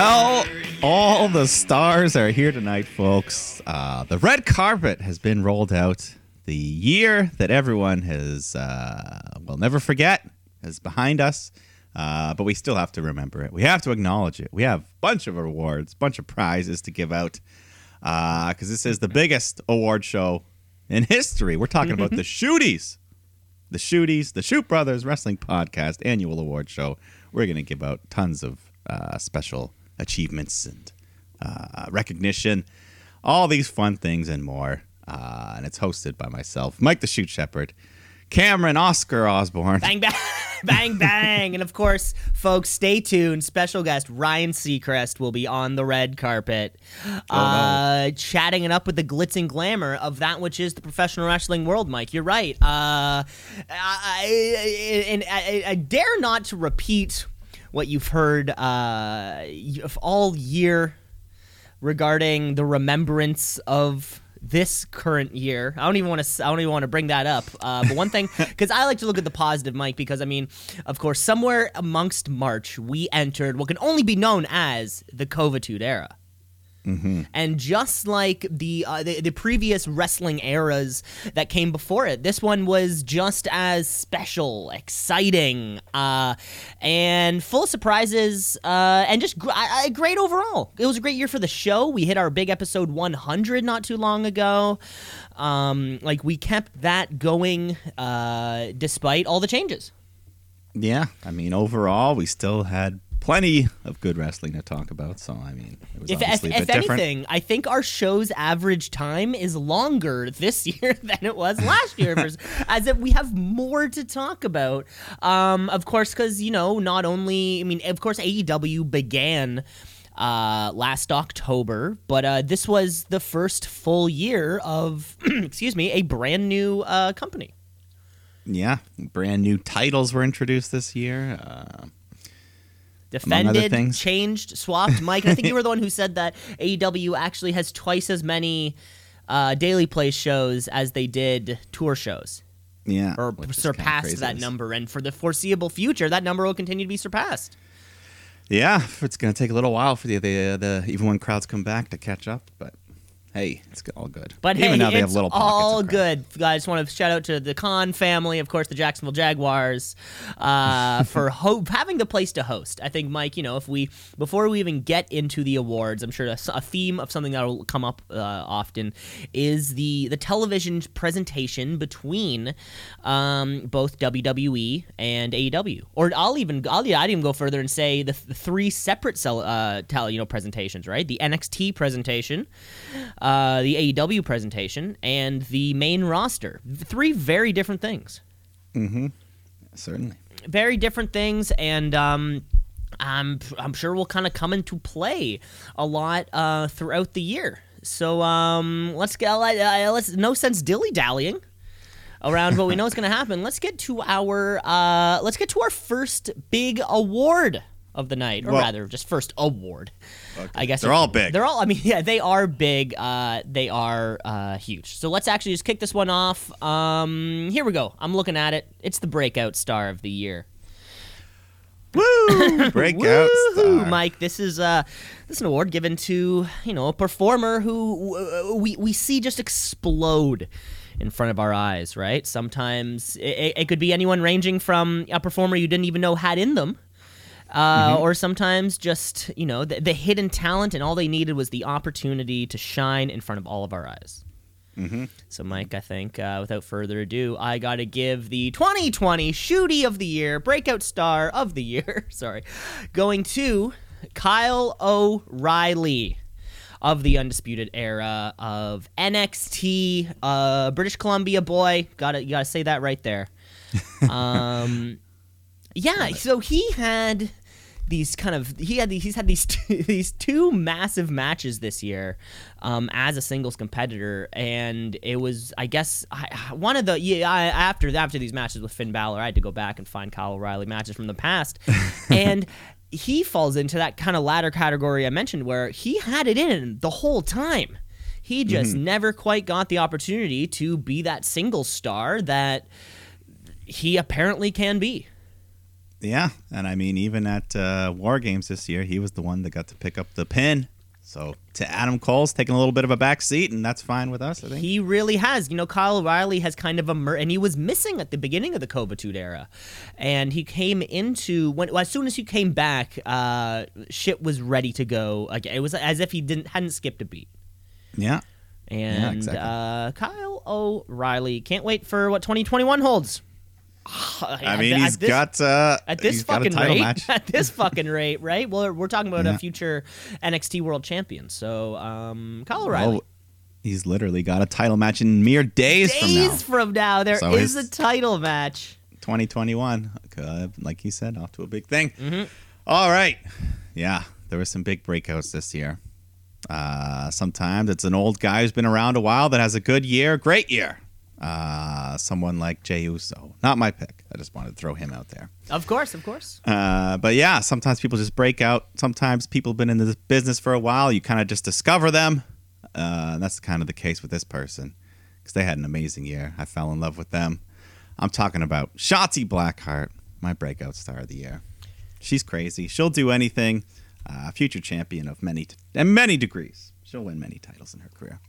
Well, all the stars are here tonight, folks. The red carpet has been rolled out. The year that everyone has, will never forget is behind us, but we still have to remember it. We have to acknowledge it. We have a bunch of awards, a bunch of prizes to give out, because this is the biggest award show in history. We're talking about the Shooties. The Shooties, the Shoot Brothers Wrestling Podcast Annual Award Show. We're going to give out tons of special achievements and recognition, all these fun things and more. And it's hosted by myself, Mike the Shoot Shepherd, Cameron Oscar Osborne. Bang, bang, bang, bang. And of course, folks, stay tuned. Special guest Ryan Seacrest will be on the red carpet, chatting it up with the glitz and glamour of that which is the professional wrestling world, Mike. You're right. I dare not to repeat what you've heard all year regarding the remembrance of this current year. I don't even want to bring that up. But one thing, because I like to look at the positive, Mike, because I mean, of course, somewhere amongst March, we entered what can only be known as the COVID era. Mm-hmm. And just like the previous wrestling eras that came before it, this one was just as special, exciting, and full of surprises, and just great overall. It was a great year for the show. We hit our big episode 100 not too long ago. We kept that going despite all the changes. Yeah, I mean, overall, we still had plenty of good wrestling to talk about, so I mean, it was obviously a bit different. If anything, I think our show's average time is longer this year than it was last year, as if we have more to talk about. Of course, because, you know, not only, I mean, of course, AEW began last October, but this was the first full year of, a brand new company. Yeah, brand new titles were introduced this year. Defended, changed, swapped. Mike, I think you were the one who said that AEW actually has twice as many daily play shows as they did tour shows. Yeah. Or surpassed that number. And for the foreseeable future, that number will continue to be surpassed. Yeah. It's going to take a little while for the even when crowds come back to catch up, but hey, it's all good. But even now they have little pockets. All good. I just want to shout out to the Khan family, of course, the Jacksonville Jaguars, for having the place to host. I think, Mike, you know, before we even get into the awards, I'm sure a theme of something that will come up often is the television presentation between both WWE and AEW. Or I'd even go further and say the three separate presentations, right? The NXT presentation, the AEW presentation, and the main roster. Three very different things. Mm-hmm. Certainly. Very different things, and I'm sure will kind of come into play a lot throughout the year. So let's no sense dilly-dallying around what we know is going to happen. Let's get to our first big award of the night, rather just first award. Okay. I guess they're all big. They're all, I mean, yeah, they are big. They are huge. So let's actually just kick this one off. Here we go. I'm looking at it. It's the breakout star of the year. Woo! Breakout star. Mike, this is an award given to, you know, a performer who we see just explode in front of our eyes, right? Sometimes it could be anyone ranging from a performer you didn't even know had in them, or sometimes just, you know, the hidden talent, and all they needed was the opportunity to shine in front of all of our eyes. Mm-hmm. So, Mike, I think without further ado, I got to give the 2020 Shootie of the Year, Breakout Star of the Year, going to Kyle O'Reilly of the Undisputed Era of NXT, British Columbia boy. You gotta say that right there. Yeah, so he had these two massive matches this year as a singles competitor, and it was, I guess, after these matches with Finn Balor, I had to go back and find Kyle O'Reilly matches from the past, and he falls into that kind of latter category I mentioned where he had it in the whole time. He just never quite got the opportunity to be that single star that he apparently can be. Yeah, and I mean, even at War Games this year, he was the one that got to pick up the pin. So to Adam Cole's taking a little bit of a back seat, and that's fine with us, I think. He really has. You know, Kyle O'Reilly has kind of and he was missing at the beginning of the Kovatud era. And he came into, as soon as he came back, shit was ready to go. Like, it was as if he hadn't skipped a beat. Yeah. And yeah, exactly. Kyle O'Reilly, can't wait for what 2021 holds. I mean, at this fucking rate, right? Well, we're talking about a future NXT World Champion, so Kyle O'Reilly. Oh, he's literally got a title match in mere days from now. There is a title match. 2021, like he said, off to a big thing. Mm-hmm. All right, yeah, there were some big breakouts this year. Sometimes it's an old guy who's been around a while that has a good year, great year. Someone like Jey Uso. Not my pick. I just wanted to throw him out there. Of course. But yeah, sometimes people just break out. Sometimes people have been in this business for a while. You kind of just discover them. That's kind of the case with this person because they had an amazing year. I fell in love with them. I'm talking about Shotzi Blackheart, my breakout star of the year. She's crazy. She'll do anything. Future champion of many degrees. She'll win many titles in her career.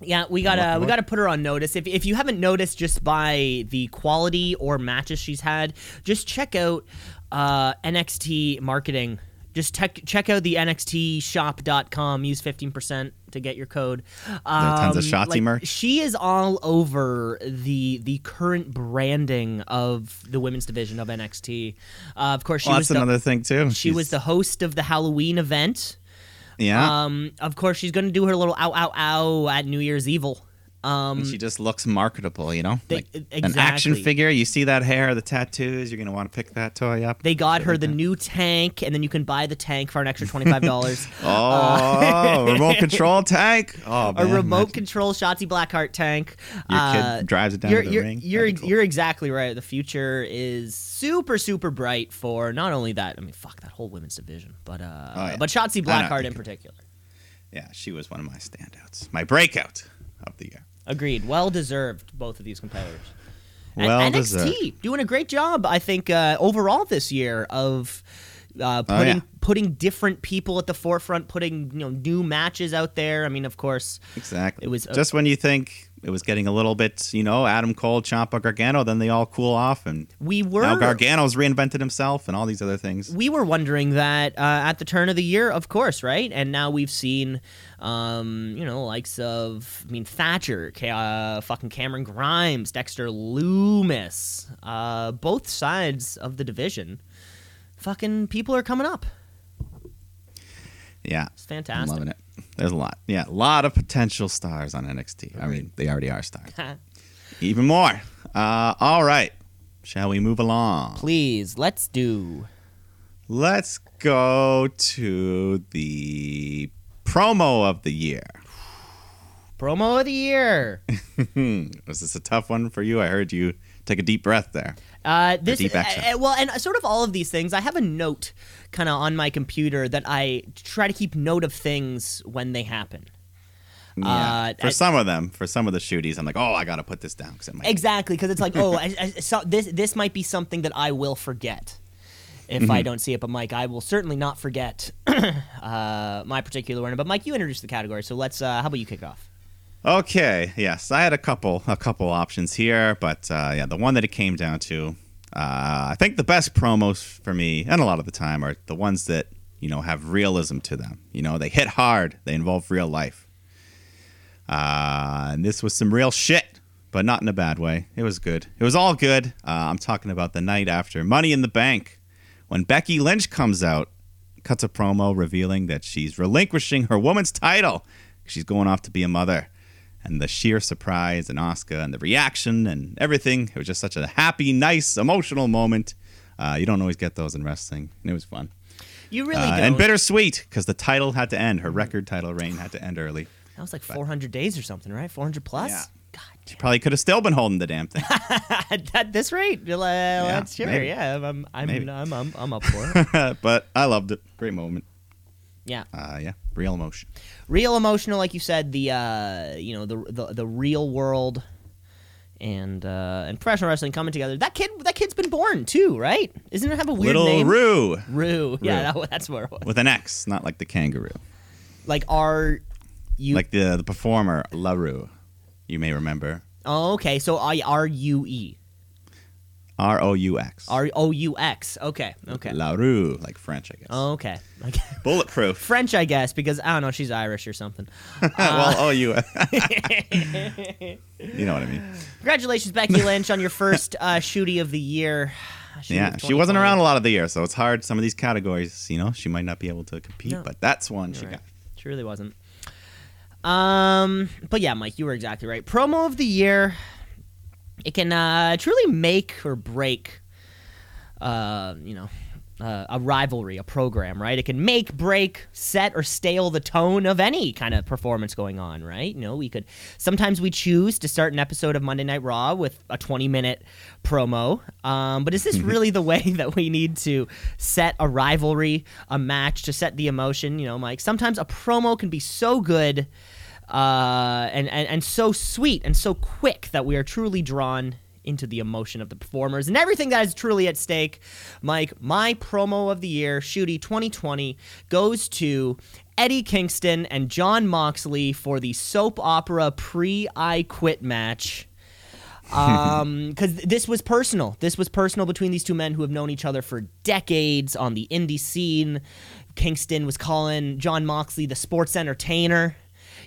Yeah, we gotta put her on notice. If you haven't noticed just by the quality or matches she's had, just check out NXT marketing. Just check out the nxtshop.com. Use 15% to get your code. There are tons of Shotzi merch. She is all over the current branding of the women's division of NXT. Of course, another thing too. She was the host of the Halloween event. Yeah. Of course, she's going to do her little ow, ow, ow at New Year's Evil. She just looks marketable, you know? Exactly. An action figure. You see that hair, the tattoos. You're going to want to pick that toy up. They got her the new tank, and then you can buy the tank for an extra $25. Remote control tank. Oh, man, control Shotzi Blackheart tank. Your kid drives it down to the ring. You're exactly right. The future is super, super bright for not only that. I mean, fuck that whole women's division, but Shotzi Blackheart in particular. Yeah, she was one of my standouts. My breakout of the year. Agreed. Well deserved, both of these competitors. And NXT doing a great job, I think, overall this year of putting different people at the forefront, putting new matches out there. I mean, of course, exactly. It was just when you think it was getting a little bit, Adam Cole, Ciampa, Gargano, then they all cool off, and now Gargano's reinvented himself and all these other things. We were wondering that at the turn of the year, of course, right? And now we've seen. Likes of, Thatcher, fucking Cameron Grimes, Dexter Loomis, both sides of the division. Fucking people are coming up. Yeah. It's fantastic. I'm loving it. There's a lot. Yeah, a lot of potential stars on NXT. Right. I mean, they already are stars. Even more. All right. Shall we move along? Please, Let's go to the promo of the year. Was this a tough one for you? I heard you take a deep breath there. And sort of all of these things, I have a note kind of on my computer that I try to keep note of things when they happen. Yeah. For some of the shooties, I'm like, I got to put this down. Because it's like, this might be something that I will forget. If I don't see it, but Mike, I will certainly not forget my particular one. But Mike, you introduced the category, so let's. How about you kick off? Okay. Yes, I had a couple options here, but the one that it came down to, I think the best promos for me, and a lot of the time, are the ones that have realism to them. They hit hard. They involve real life. And this was some real shit, but not in a bad way. It was good. It was all good. I'm talking about the night after Money in the Bank. When Becky Lynch comes out, cuts a promo revealing that she's relinquishing her woman's title. She's going off to be a mother. And the sheer surprise and Asuka and the reaction and everything. It was just such a happy, nice, emotional moment. You don't always get those in wrestling. And it was fun. You really don't. And bittersweet because the title had to end. Her record title reign had to end early. That was like 400 days or something, right? 400 plus? Yeah. God damn. She probably could have still been holding the damn thing. At this rate, that's sure. Maybe. Yeah, I'm up for it. But I loved it. Great moment. Yeah. Real emotion. Real emotional, like you said. The the real world and professional wrestling coming together. That kid's been born too, right? Isn't it have a weird Little name? Little Roo. Roo. Yeah, that's where it was. With an X, not like the kangaroo. Like are you like the performer La Rue, you may remember. Oh, okay. So R-U-E. R-O-U-X. R-O-U-X. Okay. Okay. La Rue, like French, I guess. Oh, okay. Okay. Bulletproof. French, I guess, because, I don't know, she's Irish or something. Well, O-U-X. You know what I mean. Congratulations, Becky Lynch, on your first shootie of the year. Yeah, she wasn't around a lot of the year, so it's hard. Some of these categories, you know, she might not be able to compete, no. But that's one she got. She really wasn't. But yeah, Mike, you were exactly right. Promo of the year. It can truly make or break, a rivalry, a program, right? It can make, break, set, or stale the tone of any kind of performance going on, right? You know, sometimes we choose to start an episode of Monday Night Raw with a 20-minute promo, but is this really the way that we need to set a rivalry, a match, to set the emotion? You know, Mike, sometimes a promo can be so good and so sweet and so quick that we are truly drawn into the emotion of the performers and everything that is truly at stake. Mike, my promo of the year, Shooty 2020, goes to Eddie Kingston and Jon Moxley for the soap opera pre-I Quit match. Because this was personal. This was personal between these two men who have known each other for decades on the indie scene. Kingston was calling Jon Moxley the sports entertainer.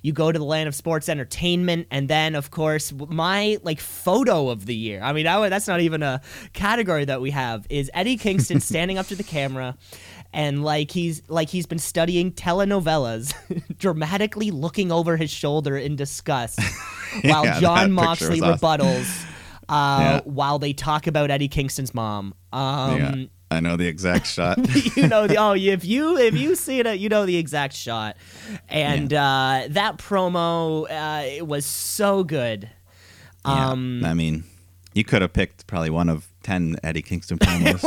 You go to the land of sports entertainment, and then, of course, my photo of the year. I mean, that's not even a category that we have. Is Eddie Kingston standing up to the camera, and he's been studying telenovelas, dramatically looking over his shoulder in disgust, while Jon Moxley rebuttals, while they talk about Eddie Kingston's mom. I know the exact shot. You know if you see it, you know the exact shot. And that promo, it was so good. I mean, you could have picked probably one of 10 Eddie Kingston promos.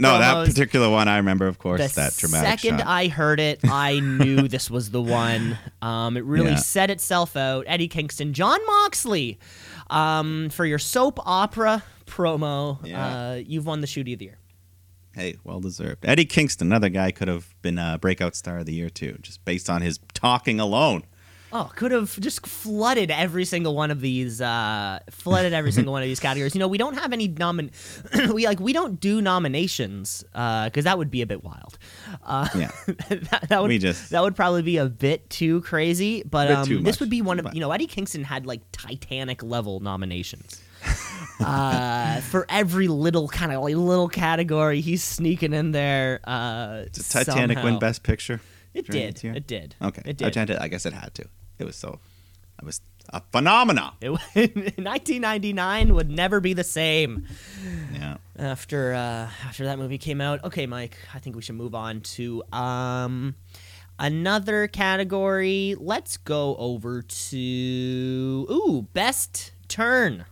That particular one I remember, of course, that dramatic shot. The second I heard it, I knew this was the one. It really set itself out. Eddie Kingston, Jon Moxley, for your soap opera promo, you've won the Shooty of the Year. Hey, well deserved. Eddie Kingston, another guy, could have been a breakout star of the year too, just based on his talking alone. Oh, could have just flooded every single one of these. Flooded every single one of these categories. You know, we don't have any we don't do nominations because that would be a bit wild. That would probably be a bit too crazy. But this would be one of Eddie Kingston had Titanic level nominations. For every little kind of little category, he's sneaking in there. Did Titanic win Best Picture? It did. Okay. It did. I guess it had to. It was a phenomena. 1999 would never be the same. Yeah. After that movie came out. Okay, Mike. I think we should move on to another category. Let's go over to Best Turn.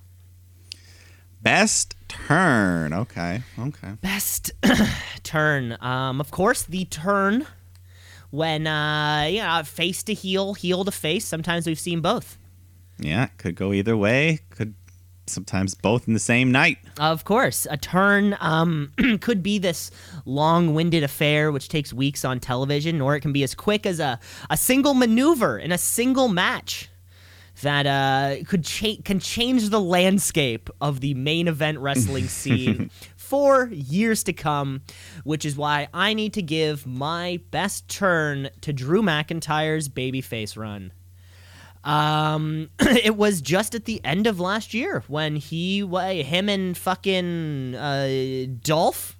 Best turn. Okay. Best turn. Of course, the turn when, face to heel, heel to face. Sometimes we've seen both. Yeah, could go either way. Could sometimes both in the same night. Of course. A turn could be this long-winded affair which takes weeks on television, or it can be as quick as a single maneuver in a single match that can change the landscape of the main event wrestling scene for years to come, which is why I need to give my best turn to Drew McIntyre's babyface run. It was just at the end of last year when him and fucking Dolph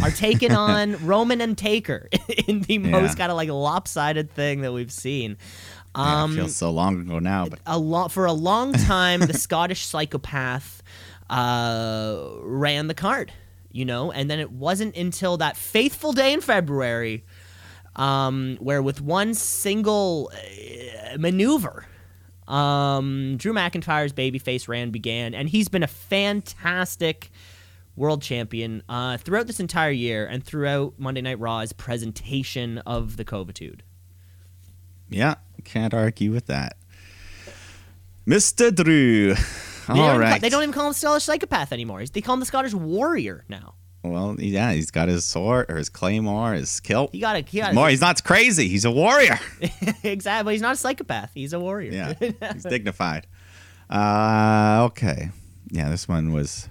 are taking on Roman and Taker in the most kind of lopsided thing that we've seen. It feels so long ago now. But for a long time, the Scottish psychopath ran the card, and then it wasn't until that fateful day in February where with one single maneuver, Drew McIntyre's babyface run began, and he's been a fantastic world champion throughout this entire year and throughout Monday Night Raw's presentation of the Covitude. Yeah, can't argue with that. Mr. Drew, They don't even call him Scottish Psychopath anymore. They call him the Scottish Warrior now. Well, yeah, he's got his sword or his claymore, his kilt. He's not crazy. He's a warrior. Exactly. He's not a psychopath. He's a warrior. Yeah, he's dignified. Okay. Yeah, this one was...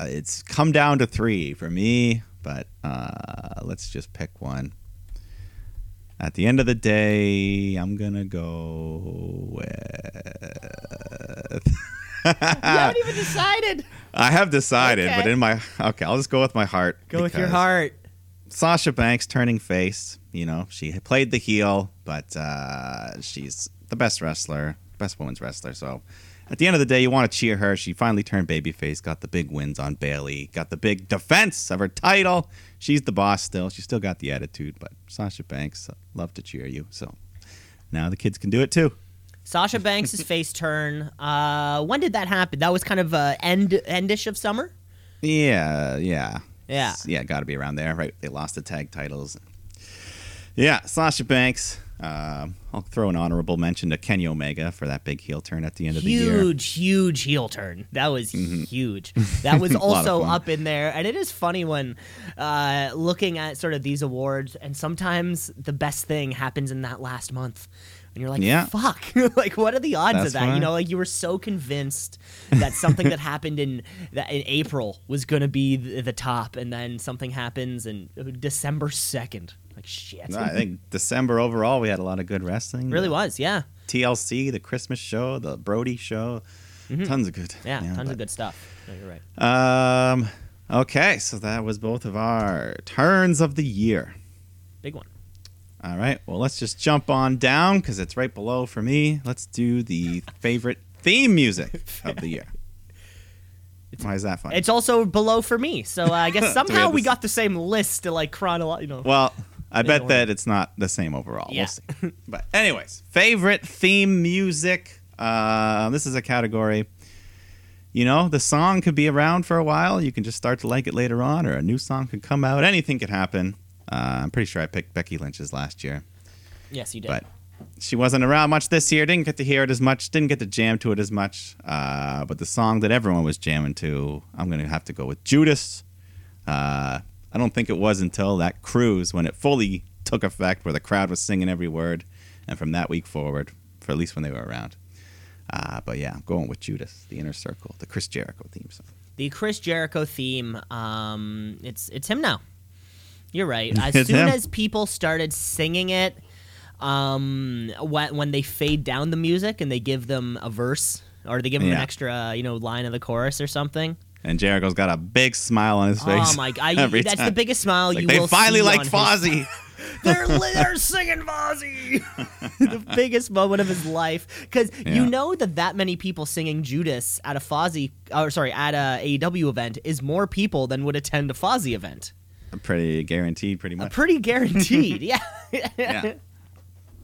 It's come down to three for me, but let's just pick one. At the end of the day, I'm going to go with... You haven't even decided. I have decided, okay. But in my... Okay, I'll just go with my heart. Go with your heart. Sasha Banks turning face. You know, she played the heel, but she's the best wrestler, best women's wrestler. So at the end of the day, you want to cheer her. She finally turned babyface, got the big wins on Bayley, got the big defense of her title. She's the boss still. She's still got the attitude, but Sasha Banks, love to cheer you. So now the kids can do it too. Sasha Banks' face turn. When did that happen? That was kind of endish of summer? Yeah. Yeah, got to be around there, right? They lost the tag titles. Yeah, Sasha Banks. I'll throw an honorable mention to Kenny Omega for that big heel turn at the end of the year. Huge heel turn. That was huge. That was also up in there. And it is funny when looking at sort of these awards, and sometimes the best thing happens in that last month. And you're like, fuck, like, what are the odds of that? You know, like, you were so convinced that something that happened in April was going to be the top, and then something happens in December 2nd. Like, shit. No, I think December overall, we had a lot of good wrestling. Really was, yeah. TLC, the Christmas show, the Brody show. Mm-hmm. Tons of good. Of good stuff. No, you're right. Okay, so that was both of our turns of the year. Big one. All right, well, let's just jump on down because it's right below for me. Let's do the favorite theme music of the year. Why is that funny? It's also below for me, so I guess somehow we got the same list to like chronological. You know, well, I bet that it's not the same overall. Yeah. We'll see. But anyways, favorite theme music. This is a category. You know, the song could be around for a while. You can just start to like it later on, or a new song could come out. Anything could happen. I'm pretty sure I picked Becky Lynch's last year. Yes, you did. But she wasn't around much this year. Didn't get to hear it as much. Didn't get to jam to it as much. But the song that everyone was jamming to, I'm going to have to go with Judas. I don't think it was until that cruise when it fully took effect, where the crowd was singing every word. And from that week forward, for at least when they were around. But yeah, I'm going with Judas, the Inner Circle, the Chris Jericho theme song. The Chris Jericho theme. It's him now. You're right. As soon as people started singing it, when they fade down the music and they give them a verse, or they give them an extra, line of the chorus or something. And Jericho's got a big smile on his face. Oh my god! That's the biggest smile you will see. They finally liked Fozzy. They're singing Fozzy. The biggest moment of his life, because you know that many people singing Judas at a AEW event is more people than would attend a Fozzy event. Pretty much. Pretty guaranteed, yeah. Yeah.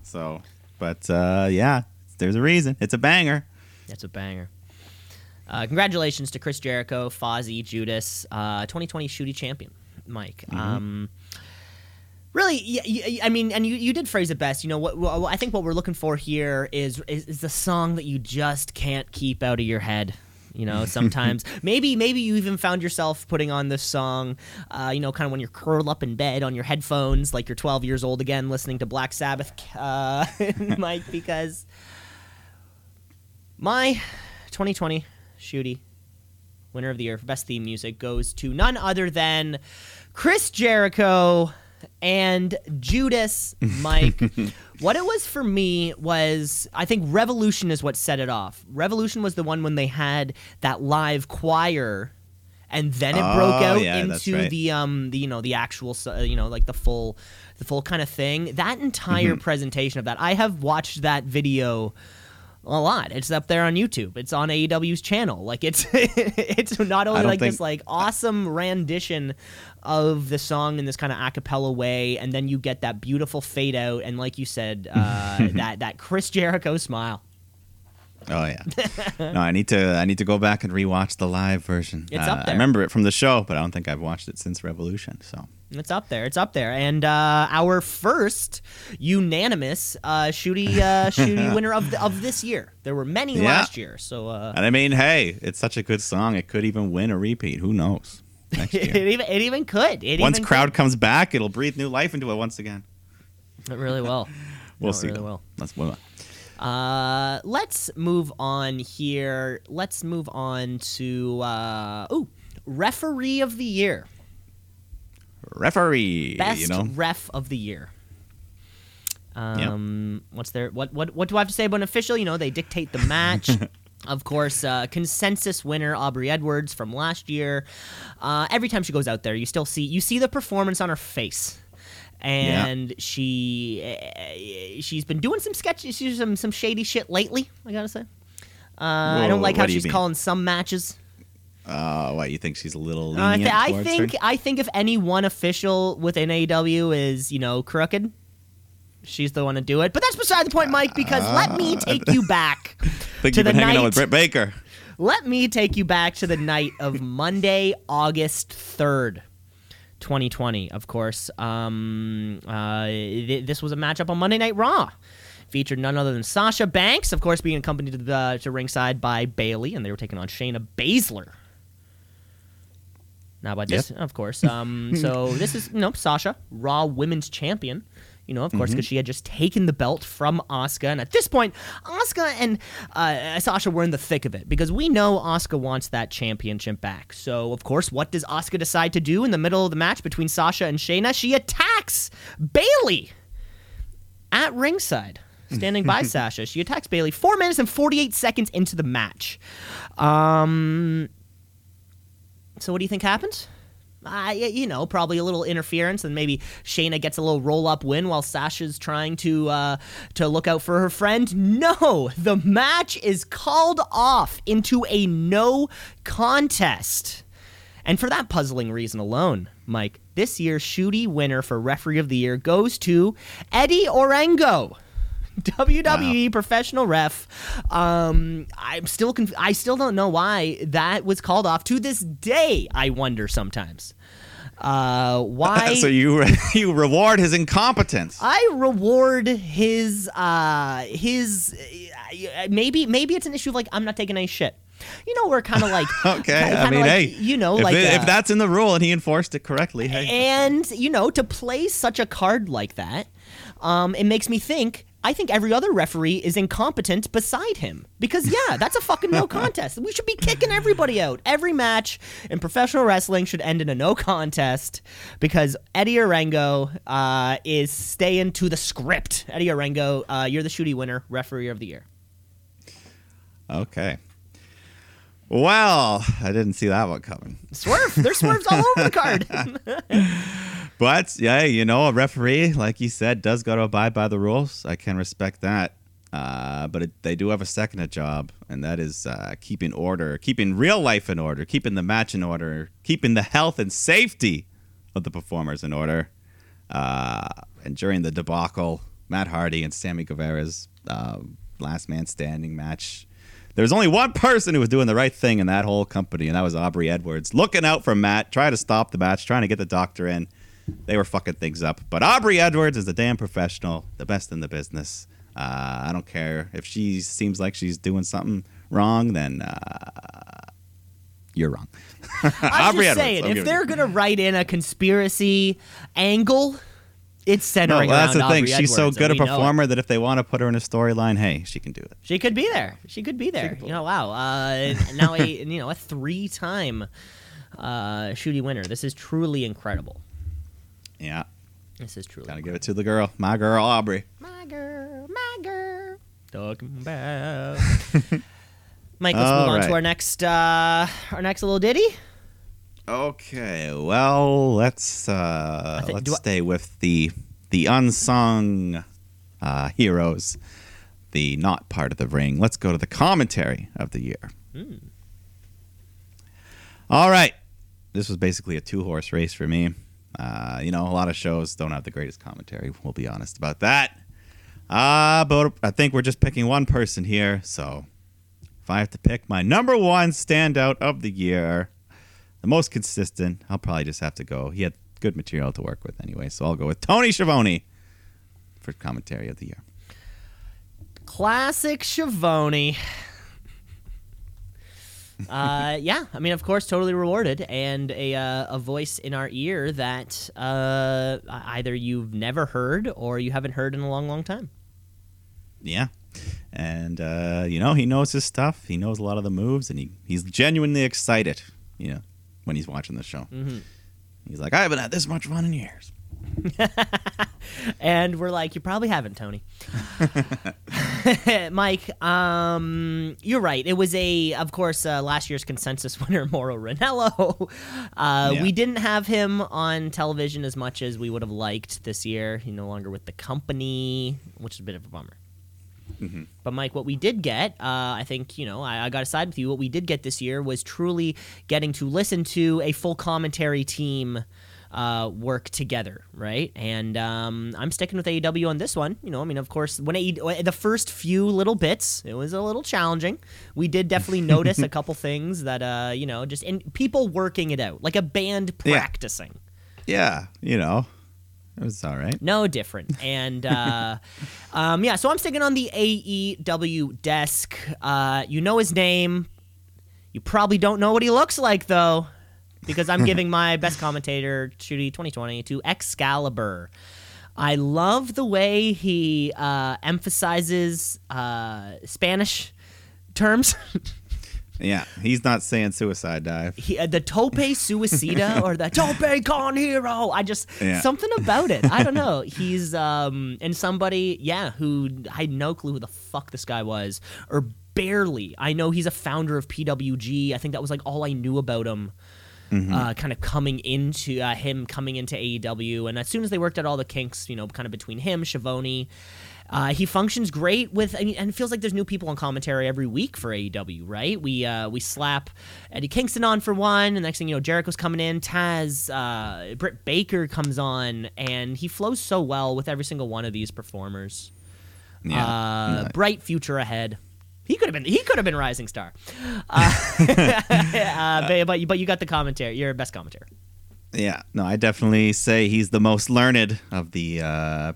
So, but there's a reason. It's a banger. That's a banger. Congratulations to Chris Jericho, Fozzy, Judas, 2020 Shooty Champion, Mike. Mm-hmm. Really, I mean, and you did phrase it best. You know, what I think what we're looking for here is the song that you just can't keep out of your head. You know, sometimes maybe you even found yourself putting on this song, kind of when you're curled up in bed on your headphones, like you're 12 years old again, listening to Black Sabbath, Mike, because my 2020 Shooty winner of the year for best theme music goes to none other than Chris Jericho and Judas, Mike. What it was for me was, I think Revolution is what set it off. Revolution was the one when they had that live choir, and then it broke out into the actual, like the full kind of thing. That entire presentation of that, I have watched that video a lot. It's up there on YouTube. It's on AEW's channel. Like it's not only like this like awesome rendition of the song in this kind of a cappella way, and then you get that beautiful fade out, and like you said, that Chris Jericho smile. Oh yeah. No, I need to go back and rewatch the live version. It's up there. I remember it from the show, but I don't think I've watched it since Revolution. So It's up there. It's up there. And our first unanimous Shooty winner of this year. There were many last year. So and I mean, hey, it's such a good song. It could even win a repeat. Who knows? Next year. It even could. Once crowd comes back, it'll breathe new life into it once again. It really will. We'll see. Really will. Let's move on. Let's move on here. Let's move on to referee of the year. Referee, best ref of the year. What's their what do I have to say about an official? They dictate the match. Of course, consensus winner Aubrey Edwards from last year. Every time she goes out there, you see the performance on her face. And she's been doing some sketches, some shady shit lately, I gotta say. Whoa, I don't like how she's calling some matches. What, you think she's a little lenient? I think if any one official within AEW is, crooked, she's the one to do it. But that's beside the point, Mike, because let me take you back to the night. Hanging out with Britt Baker. Let me take you back to the night of Monday, August 3rd. 2020, of course. This was a matchup on Monday Night Raw. Featured none other than Sasha Banks, of course, being accompanied to ringside by Bayley, and they were taking on Shayna Baszler. Now about this, of course. So this is, Sasha, Raw Women's Champion. Of course, because she had just taken the belt from Asuka. And at this point, Asuka and Sasha were in the thick of it because we know Asuka wants that championship back. So, of course, what does Asuka decide to do in the middle of the match between Sasha and Shayna? She attacks Bayley at ringside, standing by Sasha. She attacks Bayley 4 minutes and 48 seconds into the match. So what do you think happens? Probably a little interference, and maybe Shayna gets a little roll-up win while Sasha's trying to look out for her friend. No, the match is called off into a no contest. And for that puzzling reason alone, Mike, this year's Shooty winner for Referee of the Year goes to Eddie Orango. WWE professional ref. I'm still confused. I still don't know why that was called off. To this day, I wonder sometimes why. So you reward his incompetence. I reward his. Maybe it's an issue of like I'm not taking any shit. We're kind of like okay. I mean, like, hey, if that's in the rule and he enforced it correctly, hey. And to play such a card like that, it makes me think. I think every other referee is incompetent beside him. Because, that's a fucking no contest. We should be kicking everybody out. Every match in professional wrestling should end in a no contest because Eddie Orango is staying to the script. Eddie Orango, you're the Shooty winner, Referee of the Year. Okay. Well, I didn't see that one coming. Swerve. There's swerves all over the card. But, a referee, like you said, does got to abide by the rules. I can respect that. But they do have a second job, and that is keeping order, keeping real life in order, keeping the match in order, keeping the health and safety of the performers in order. And during the debacle, Matt Hardy and Sammy Guevara's last man standing match, there was only one person who was doing the right thing in that whole company, and that was Aubrey Edwards. Looking out for Matt, trying to stop the match, trying to get the doctor in. They were fucking things up. But Aubrey Edwards is a damn professional, the best in the business. I don't care. If she seems like she's doing something wrong, then you're wrong. I'm just saying, if they're going to write in a conspiracy angle, it's centering around Aubrey Edwards. That's the thing. She's so good a performer that if they want to put her in a storyline, hey, she can do it. She could be there. She could be there. Wow. Now, a three-time Shooty winner. This is truly incredible. Yeah. This is true. Gotta give it to the girl. My girl, Aubrey. My girl, my girl. Talking about. Mike, let's move on to our next little ditty. Okay. Well, let's stay with the unsung heroes, the not part of the ring. Let's go to the commentary of the year. Mm. All right. This was basically a two-horse race for me. A lot of shows don't have the greatest commentary. We'll be honest about that. But I think we're just picking one person here. So if I have to pick my number one standout of the year, the most consistent, I'll probably just have to go. He had good material to work with anyway. So I'll go with Tony Schiavone for commentary of the year. Classic Schiavone. Yeah, I mean, of course, totally rewarded, and a voice in our ear that either you've never heard or you haven't heard in a long, long time. Yeah, and you know, he knows his stuff. He knows a lot of the moves, and he's genuinely excited. You know, when he's watching the show, mm-hmm. He's like, "I haven't had this much fun in years." And we're like, you probably haven't, Tony. Mike, you're right. It was of course, last year's consensus winner, Mauro Ranallo. Yeah. We didn't have him on television as much as we would have liked this year. He's no longer with the company, which is a bit of a bummer. Mm-hmm. But Mike, what we did get, I think, you know, I got aside with you. What we did get this year was truly getting to listen to a full commentary team work together, right? And I'm sticking with AEW on this one. You know, I mean, of course, when the first few little bits, it was a little challenging. We did definitely notice a couple things that, you know, just in people working it out, like a band practicing. Yeah, you know, it was all right. No different. And yeah, so I'm sticking on the AEW desk. You know his name. You probably don't know what he looks like, though. Because I'm giving my best commentator, Shooty 2020, to Excalibur. I love the way he emphasizes Spanish terms. Yeah, he's not saying suicide dive. The tope suicida or the tope con hero. I just, something about it. I don't know. He's, and somebody, who I had no clue who the fuck this guy was, or barely. I know he's a founder of PWG. I think that was like all I knew about him. Mm-hmm. Kind of coming into him coming into AEW, and as soon as they worked out all the kinks, you know, kind of between him, Schiavone, he functions great with, and it feels like there's new people on commentary every week for AEW, right? We slap Eddie Kingston on for one, and the next thing you know, Jericho's coming in, Taz, Britt Baker comes on, and he flows so well with every single one of these performers. Yeah. Bright future ahead. He could have been rising star, but you got the commentary. You're best commentator. Yeah, no, I definitely say he's the most learned of the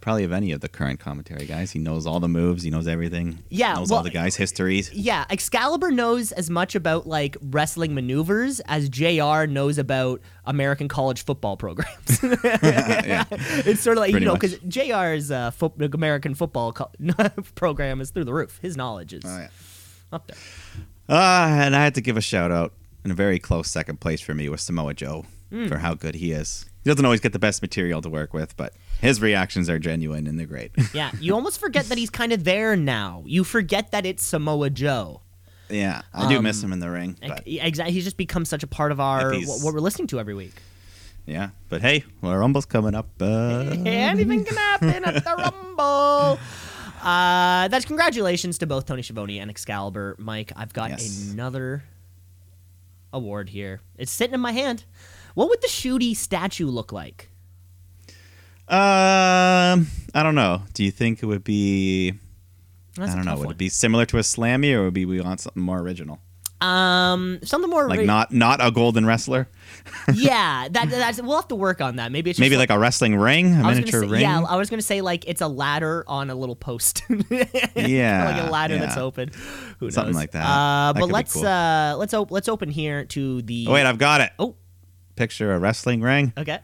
probably of any of the current commentary guys. He knows all the moves. He knows everything. Yeah, knows all the guys' histories. Yeah, Excalibur knows as much about like wrestling maneuvers as JR knows about American college football programs. Yeah, it's sort of like, you know, because JR's American football program is through the roof. His knowledge is up there. And I had to give a shout out in a very close second place for me was Samoa Joe. For how good he is. He doesn't always get the best material to work with, but his reactions are genuine and they're great. Yeah, you almost forget that he's kind of there now. You forget that it's Samoa Joe. Yeah, I do miss him in the ring. Exactly, he's just become such a part of our what we're listening to every week. Yeah, but hey, well, Rumble's coming up. Anything can happen at the Rumble. That's congratulations to both Tony Schiavone and Excalibur. Mike, I've got another award here. It's sitting in my hand. What would the Shooty statue look like? I don't know. Do you think it would be? That's I don't know. Would it be similar to a Slammy, or would we want something more original? Something more like not a golden wrestler. Yeah, that's we'll have to work on that. Maybe it's just maybe like a wrestling ring, a miniature ring. Yeah, I was gonna say like it's a ladder on a little post. Like a ladder that's open. Who knows? Something like that. That but let's cool. let's open here to the. Oh, wait, I've got it. Oh. Picture a wrestling ring. Okay.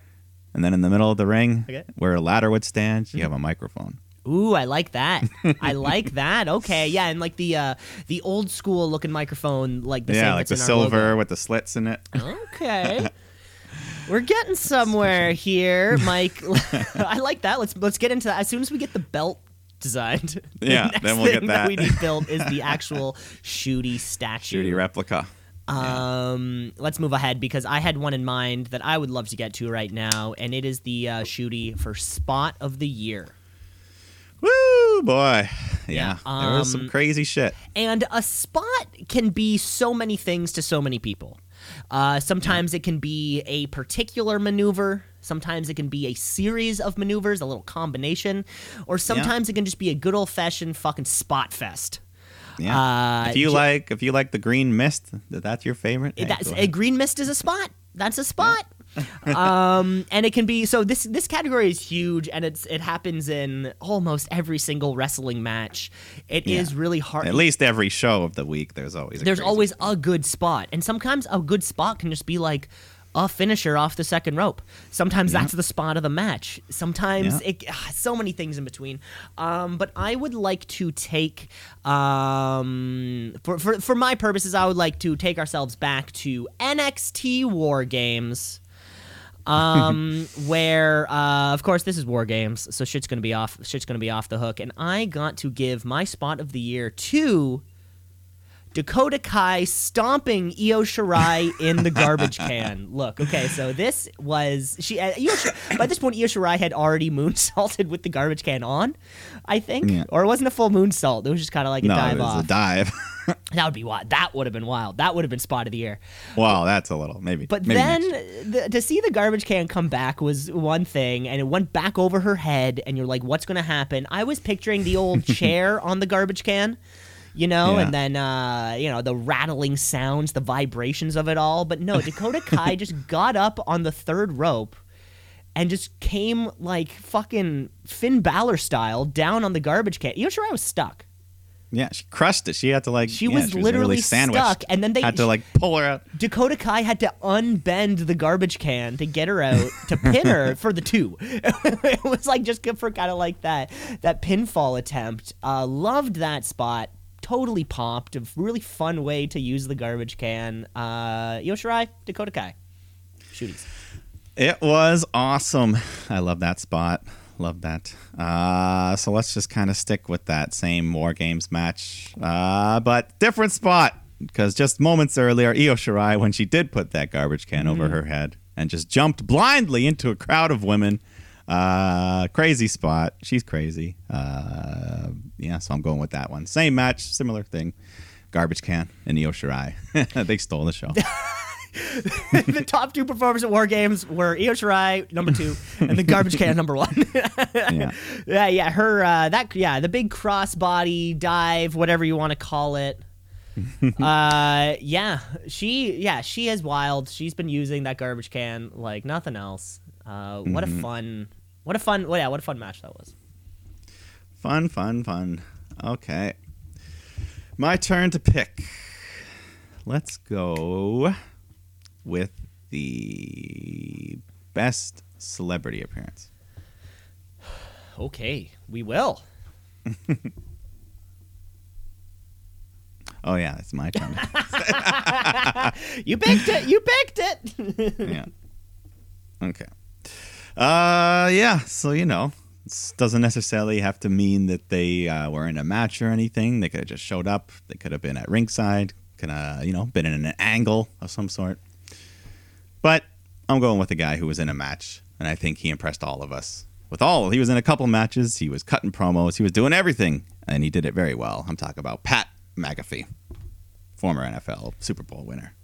And then in the middle of the ring, where a ladder would stand, you have a microphone. Ooh, I like that. Okay, yeah, and like the old school looking microphone, like the same like that's the in our silver logo. With the slits in it. Okay. We're getting somewhere here, Mike. I like that. Let's get into that as soon as we get the belt designed. Yeah, the next then we'll thing get that. We need built is the actual Shooty statue. Shooty replica. Let's move ahead because I had one in mind that I would love to get to right now, and it is the Shooty for spot of the year. Woo, boy. Yeah. There was some crazy shit. And a spot can be so many things to so many people. Sometimes it can be a particular maneuver. Sometimes it can be a series of maneuvers, a little combination. Or sometimes it can just be a good old-fashioned fucking spot fest. Yeah. If you like the green mist, that's your favorite. Green mist is a spot. That's a spot. Yeah. And it can be, so this category is huge, and it happens in almost every single wrestling match. It is really hard. At least every show of the week, there's always a good spot, and sometimes a good spot can just be like a finisher off the second rope. Sometimes that's the spot of the match. Sometimes so many things in between. But I would like to take, for my purposes, I would like to take ourselves back to NXT War Games. Where, of course, this is War Games, so shit's gonna be off the hook. And I got to give my spot of the year to Dakota Kai stomping Io Shirai in the garbage can. Look, okay, so this was by this point, Io Shirai had already moonsaulted with the garbage can on, I think, or it wasn't a full moonsault. It was just kind of like a dive off. No, it was a dive. That would be wild. That would have been wild. That would have been spot of the year. Wow, that's a little maybe. But maybe then to see the garbage can come back was one thing, and it went back over her head, and you're like, what's going to happen? I was picturing the old chair on the garbage can. And then, the rattling sounds, the vibrations of it all. But no, Dakota Kai just got up on the third rope and just came like fucking Finn Balor style down on the garbage can. Io Shirai was stuck. Yeah, she crushed it. She had to she was literally stuck. And then they had to pull her out. Dakota Kai had to unbend the garbage can to get her out, to pin her for the two. It was just good for kind of that pinfall attempt. Loved that spot. Totally popped. A really fun way to use the garbage can. Io Shirai, Dakota Kai. Shooties. It was awesome. I love that spot. Love that. So let's just kind of stick with that same War Games match. But different spot. Because just moments earlier, Io Shirai, when she did put that garbage can over her head and just jumped blindly into a crowd of women. Crazy spot. She's crazy. So I'm going with that one. Same match, similar thing. Garbage can and Io Shirai. They stole the show. The top two performers at War Games were Io Shirai, number 2, and the garbage can, number 1. Her, the big crossbody dive, whatever you want to call it. She is wild. She's been using that garbage can like nothing else. What a fun match that was. Fun. Okay. My turn to pick. Let's go with the best celebrity appearance. Okay, we will. Oh yeah, it's my turn. You picked it. Yeah. Okay. So, it doesn't necessarily have to mean that they were in a match or anything. They could have just showed up. They could have been at ringside. Could have, been in an angle of some sort. But I'm going with a guy who was in a match, and I think he impressed all of us. He was in a couple matches. He was cutting promos. He was doing everything, and he did it very well. I'm talking about Pat McAfee, former NFL Super Bowl winner.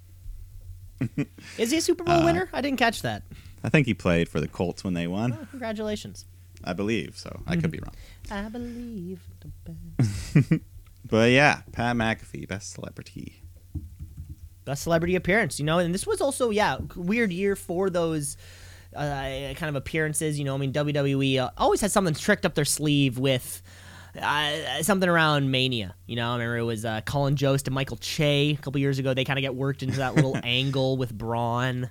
Is he a Super Bowl winner? I didn't catch that. I think he played for the Colts when they won. Oh, congratulations. I believe so. I could be wrong. I believe the best. But yeah, Pat McAfee, best celebrity appearance. And this was also weird year for those kind of appearances. WWE always has something tricked up their sleeve with. Something around Mania, I remember it was Colin Jost and Michael Che a couple years ago. They kind of get worked into that little angle with Braun,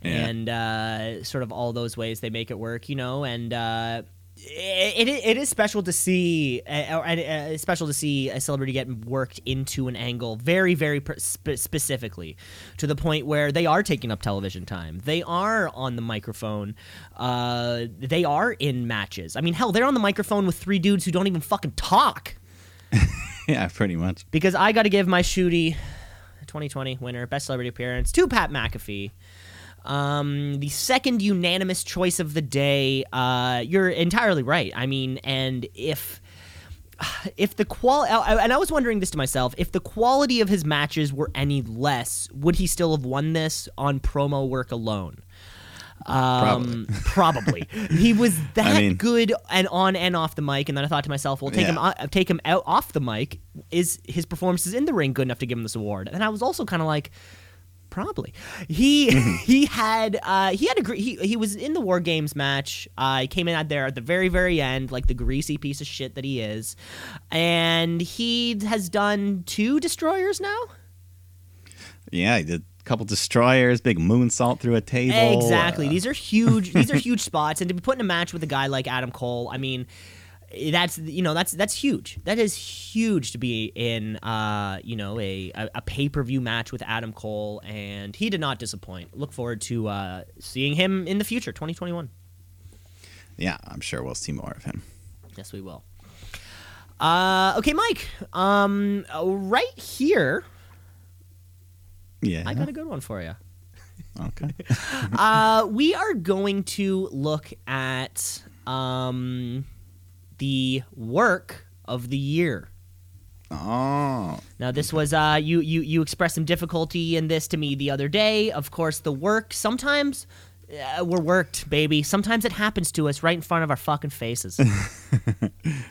and sort of all those ways they make it work, and it is special to see. It's special to see a celebrity get worked into an angle very, very specifically, to the point where they are taking up television time. They are on the microphone. They are in matches. I mean, hell, they're on the microphone with 3 dudes who don't even fucking talk. Yeah, pretty much. Because I got to give my Shooty 2020 winner, best celebrity appearance, to Pat McAfee. The second unanimous choice of the day. You're entirely right. I mean, and if the quality, and I was wondering this to myself, if the quality of his matches were any less, would he still have won this on promo work alone? Probably. He was that good and on and off the mic, and then I thought to myself, well, take him out off the mic. Is his performances in the ring good enough to give him this award? And I was also kind of like, Probably. He was in the War Games match. He came in out there at the very, very end, like the greasy piece of shit that he is. And he has done 2 destroyers now? Yeah, he did. Couple destroyers, big moonsault through a table. Exactly. These are huge. These are huge spots, and to be put in a match with a guy like Adam Cole, I mean, that's huge. That is huge to be in, a pay-per-view match with Adam Cole, and he did not disappoint. Look forward to seeing him in the future, 2021. Yeah, I'm sure we'll see more of him. Yes, we will. Okay, Mike. Right here. Yeah. I got a good one for you. Okay. We are going to look at the work of the year. Oh. Now, this was you expressed some difficulty in this to me the other day. Of course, the work. Sometimes we're worked, baby. Sometimes it happens to us right in front of our fucking faces.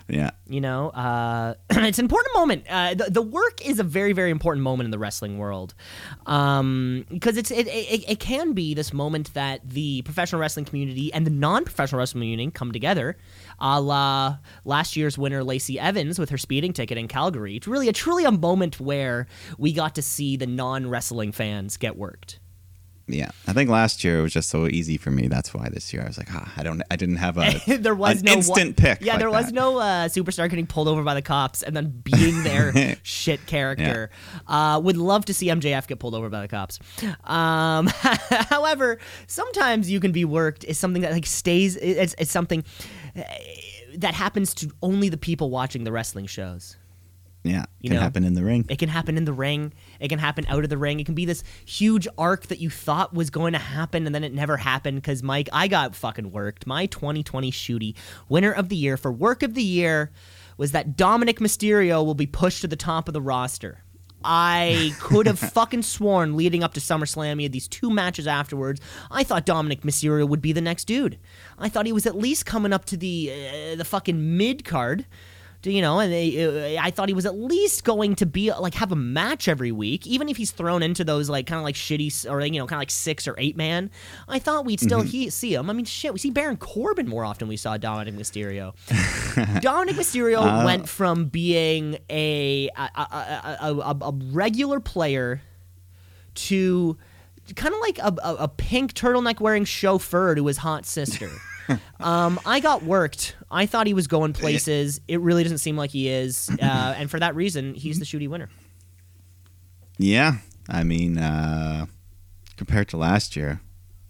Yeah. You know, it's an important moment. The work is a very, very important moment in the wrestling world, because it can be this moment that the professional wrestling community and the non-professional wrestling community come together, a la last year's winner Lacey Evans with her speeding ticket in Calgary. It's really truly a moment where we got to see the non-wrestling fans get worked. Yeah, I think last year it was just so easy for me. That's why this year I was like, I didn't have a there was an no instant pick. Yeah, like there was no superstar getting pulled over by the cops and then being their shit character. Yeah. Would love to see MJF get pulled over by the cops. However, sometimes you can be worked. Is something that like stays. It's something that happens to only the people watching the wrestling shows. Yeah, it can happen in the ring. It can happen in the ring. It can happen out of the ring. It can be this huge arc that you thought was going to happen, and then it never happened because, Mike, I got fucking worked. My 2020 Shooty winner of the year for work of the year was that Dominic Mysterio will be pushed to the top of the roster. I could have fucking sworn leading up to SummerSlam, he had these 2 matches afterwards. I thought Dominic Mysterio would be the next dude. I thought he was at least coming up to the fucking mid-card. You know, and I thought he was at least going to be like have a match every week, even if he's thrown into those like kind of like shitty or kind of like 6 or 8 man. I thought we'd still see him. I mean, shit, we see Baron Corbin more often than we saw Dominic Mysterio. Dominic Mysterio went from being a regular player to kind of like a pink turtleneck wearing chauffeur to his hot sister. I got worked. I thought he was going places. It really doesn't seem like he is. And for that reason, he's the Shooty winner. Yeah. I mean, compared to last year,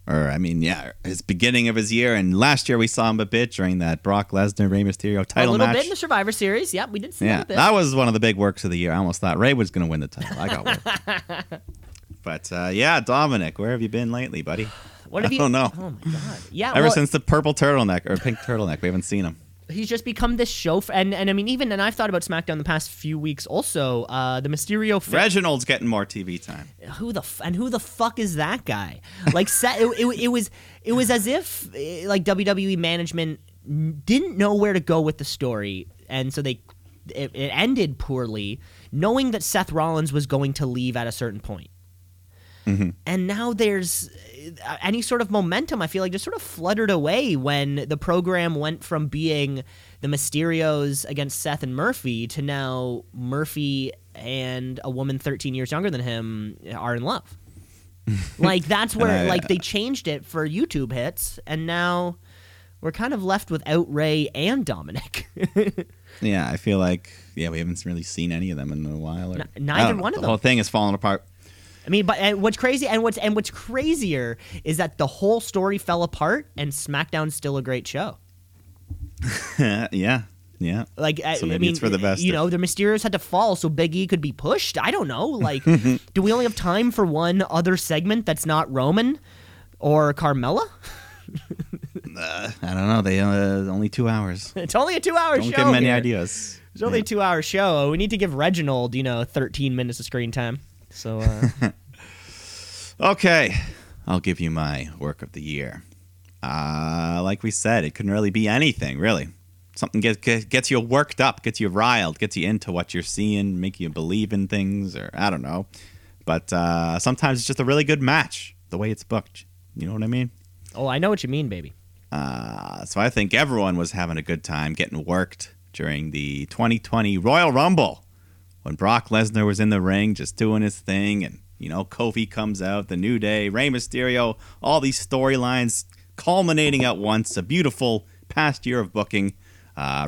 his beginning of his year. And last year we saw him a bit during that Brock Lesnar, Rey Mysterio title match. A little bit in the Survivor Series. Yep, we did see a little bit. That was one of the big works of the year. I almost thought Rey was going to win the title. I got worked. But yeah, Dominic, where have you been lately, buddy? I don't know. Oh my god! Yeah. Ever since the purple turtleneck or pink turtleneck, we haven't seen him. He's just become this chauffeur, and I mean, even I've thought about SmackDown the past few weeks. Also, the Mysterio. Reginald's getting more TV time. Who the fuck is that guy? Like, it was as if like WWE management didn't know where to go with the story, and so it ended poorly, knowing that Seth Rollins was going to leave at a certain point. Mm-hmm. And now there's any sort of momentum, I feel like, just sort of fluttered away when the program went from being the Mysterios against Seth and Murphy to now Murphy and a woman 13 years younger than him are in love. Like, that's where they changed it for YouTube hits, and now we're kind of left without Rey and Dominic. Yeah, I feel like, we haven't really seen any of them in a while. Neither one of them. The whole thing is falling apart. I mean, but what's crazier is that the whole story fell apart, and SmackDown's still a great show. Yeah. Like, so maybe it's for the best. You know, the Mysterios had to fall so Big E could be pushed. I don't know. Like, do we only have time for one other segment that's not Roman or Carmella? I don't know. They only 2 hours. It's only a 2-hour show. Don't give them any ideas. It's only a 2-hour show. We need to give Reginald, 13 minutes of screen time. So, okay, I'll give you my work of the year. Like we said, it couldn't really be anything, really. Something gets you worked up, gets you riled, gets you into what you're seeing, make you believe in things, or I don't know. But sometimes it's just a really good match, the way it's booked. You know what I mean? Oh, I know what you mean, baby. So I think everyone was having a good time getting worked during the 2020 Royal Rumble when Brock Lesnar was in the ring just doing his thing. And, you know, Kofi comes out, The New Day, Rey Mysterio, all these storylines culminating at once. A beautiful past year of booking.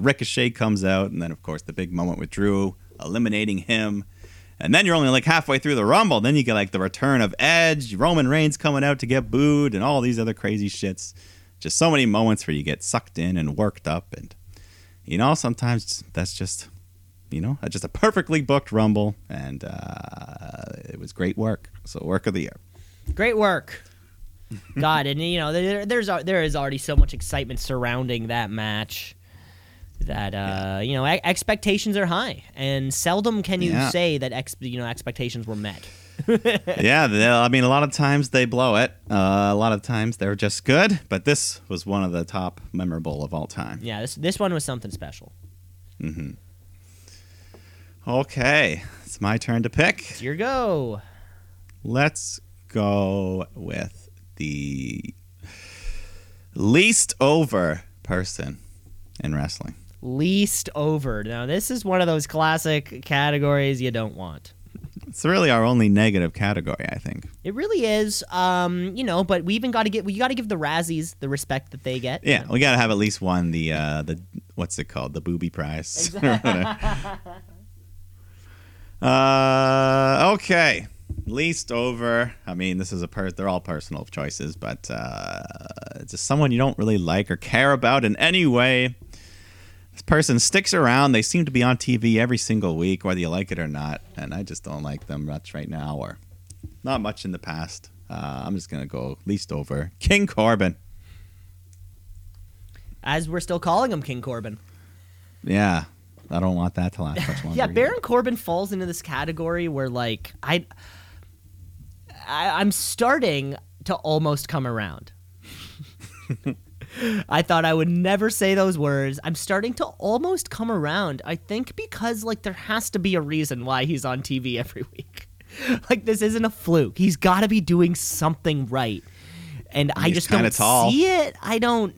Ricochet comes out. And then, of course, the big moment with Drew, eliminating him. And then you're only like halfway through the Rumble. Then you get like the return of Edge, Roman Reigns coming out to get booed, and all these other crazy shits. Just so many moments where you get sucked in and worked up. And, you know, sometimes that's just, you know, just a perfectly booked Rumble. And it was great work. So work of the year. Great work. God, and, you know, there is already so much excitement surrounding that match that you know, expectations are high, and seldom can you say that expectations were met. I mean, a lot of times they blow it. A lot of times they're just good, but this was one of the top memorable of all time. Yeah, this one was something special. Mm-hmm. Okay, it's my turn to pick. It's your go. Let's go with the least over person in wrestling. Least over. Now, this is one of those classic categories you don't want. It's really our only negative category, I think. It really is. You know, but we even got to give the Razzies the respect that they get. Yeah, we got to have at least one, the what's it called, the booby prize. Okay, least over. I mean, this is they're all personal choices, but just someone you don't really like or care about in any way. This person sticks around. They seem to be on TV every single week, whether you like it or not. And I just don't like them much right now, or not much in the past. I'm just going to go least over. King Corbin. As we're still calling him King Corbin. Yeah. I don't want that to last much longer. Yeah, Baron Corbin falls into this category where, like, I'm starting to almost come around. I thought I would never say those words. I'm starting to almost come around. I think because, like, there has to be a reason why he's on TV every week. Like, this isn't a fluke. He's got to be doing something right. And I just don't see it. I don't.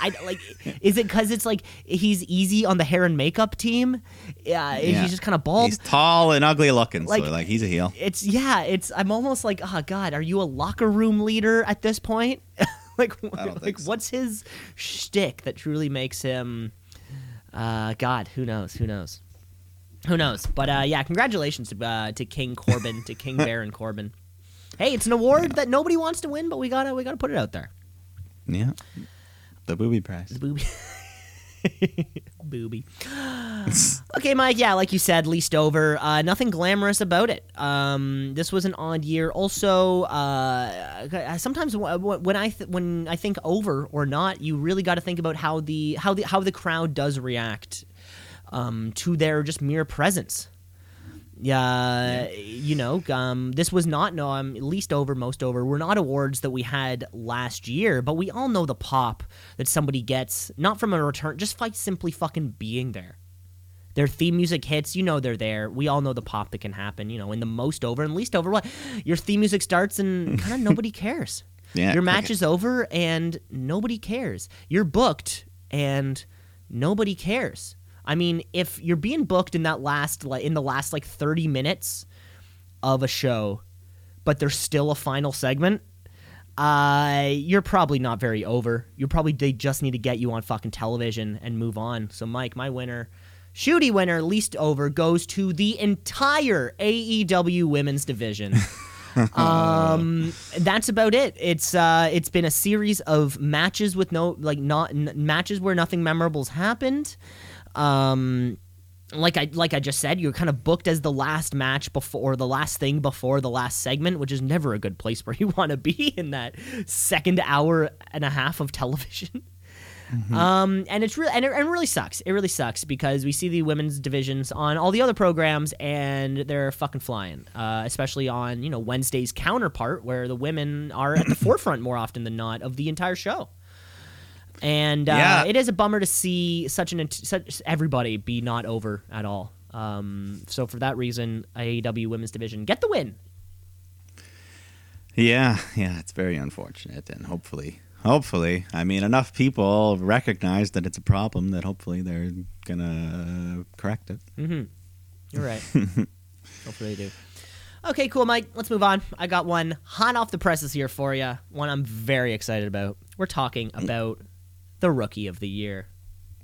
I like. Is it because it's like he's easy on the hair and makeup team? Yeah. He's just kind of bald. He's tall and ugly looking. Like, so, like, he's a heel. It's I'm almost like, oh God, are you a locker room leader at this point? Like, what's his shtick that truly makes him? God, who knows? But yeah, congratulations to King Corbin, to King Baron Corbin. Hey, it's an award that nobody wants to win, but we gotta put it out there. Yeah, the booby prize. The booby. Booby. Okay, Mike, yeah, like you said, least over. Nothing glamorous about it. This was an odd year. Also, sometimes when I think over or not, you really got to think about how the crowd does react to their just mere presence. Yeah, you know, this was not least over, most over. We're not awards that we had last year, but we all know the pop that somebody gets, not from a return, just by simply fucking being there. Their theme music hits, you know they're there. We all know the pop that can happen, you know, in the most over and least over. What? Your theme music starts and kind of nobody cares. Yeah, your match is over and nobody cares. You're booked and nobody cares. I mean, if you're being booked in the last like 30 minutes of a show, but there's still a final segment, you're probably not very over. They just need to get you on fucking television and move on. So, Mike, my winner, shooty winner, least over, goes to the entire AEW women's division. That's about it. It's been a series of matches with matches where nothing memorable's happened. Like I just said, you're kind of booked as the last match before the last thing before the last segment, which is never a good place where you want to be in that second hour and a half of television. Mm-hmm. And it's really and it really sucks. It really sucks because we see the women's divisions on all the other programs and they're fucking flying. Especially on, you know, Wednesday's counterpart where the women are at the forefront more often than not of the entire show. And It is a bummer to see such everybody be not over at all. So for that reason, AEW Women's Division, get the win. Yeah, it's very unfortunate, and hopefully, I mean, enough people recognize that it's a problem that hopefully they're gonna correct it. Mm-hmm. You're right. Hopefully they do. Okay, cool, Mike. Let's move on. I got one hot off the presses here for you. One I'm very excited about. We're talking about the Rookie of the Year.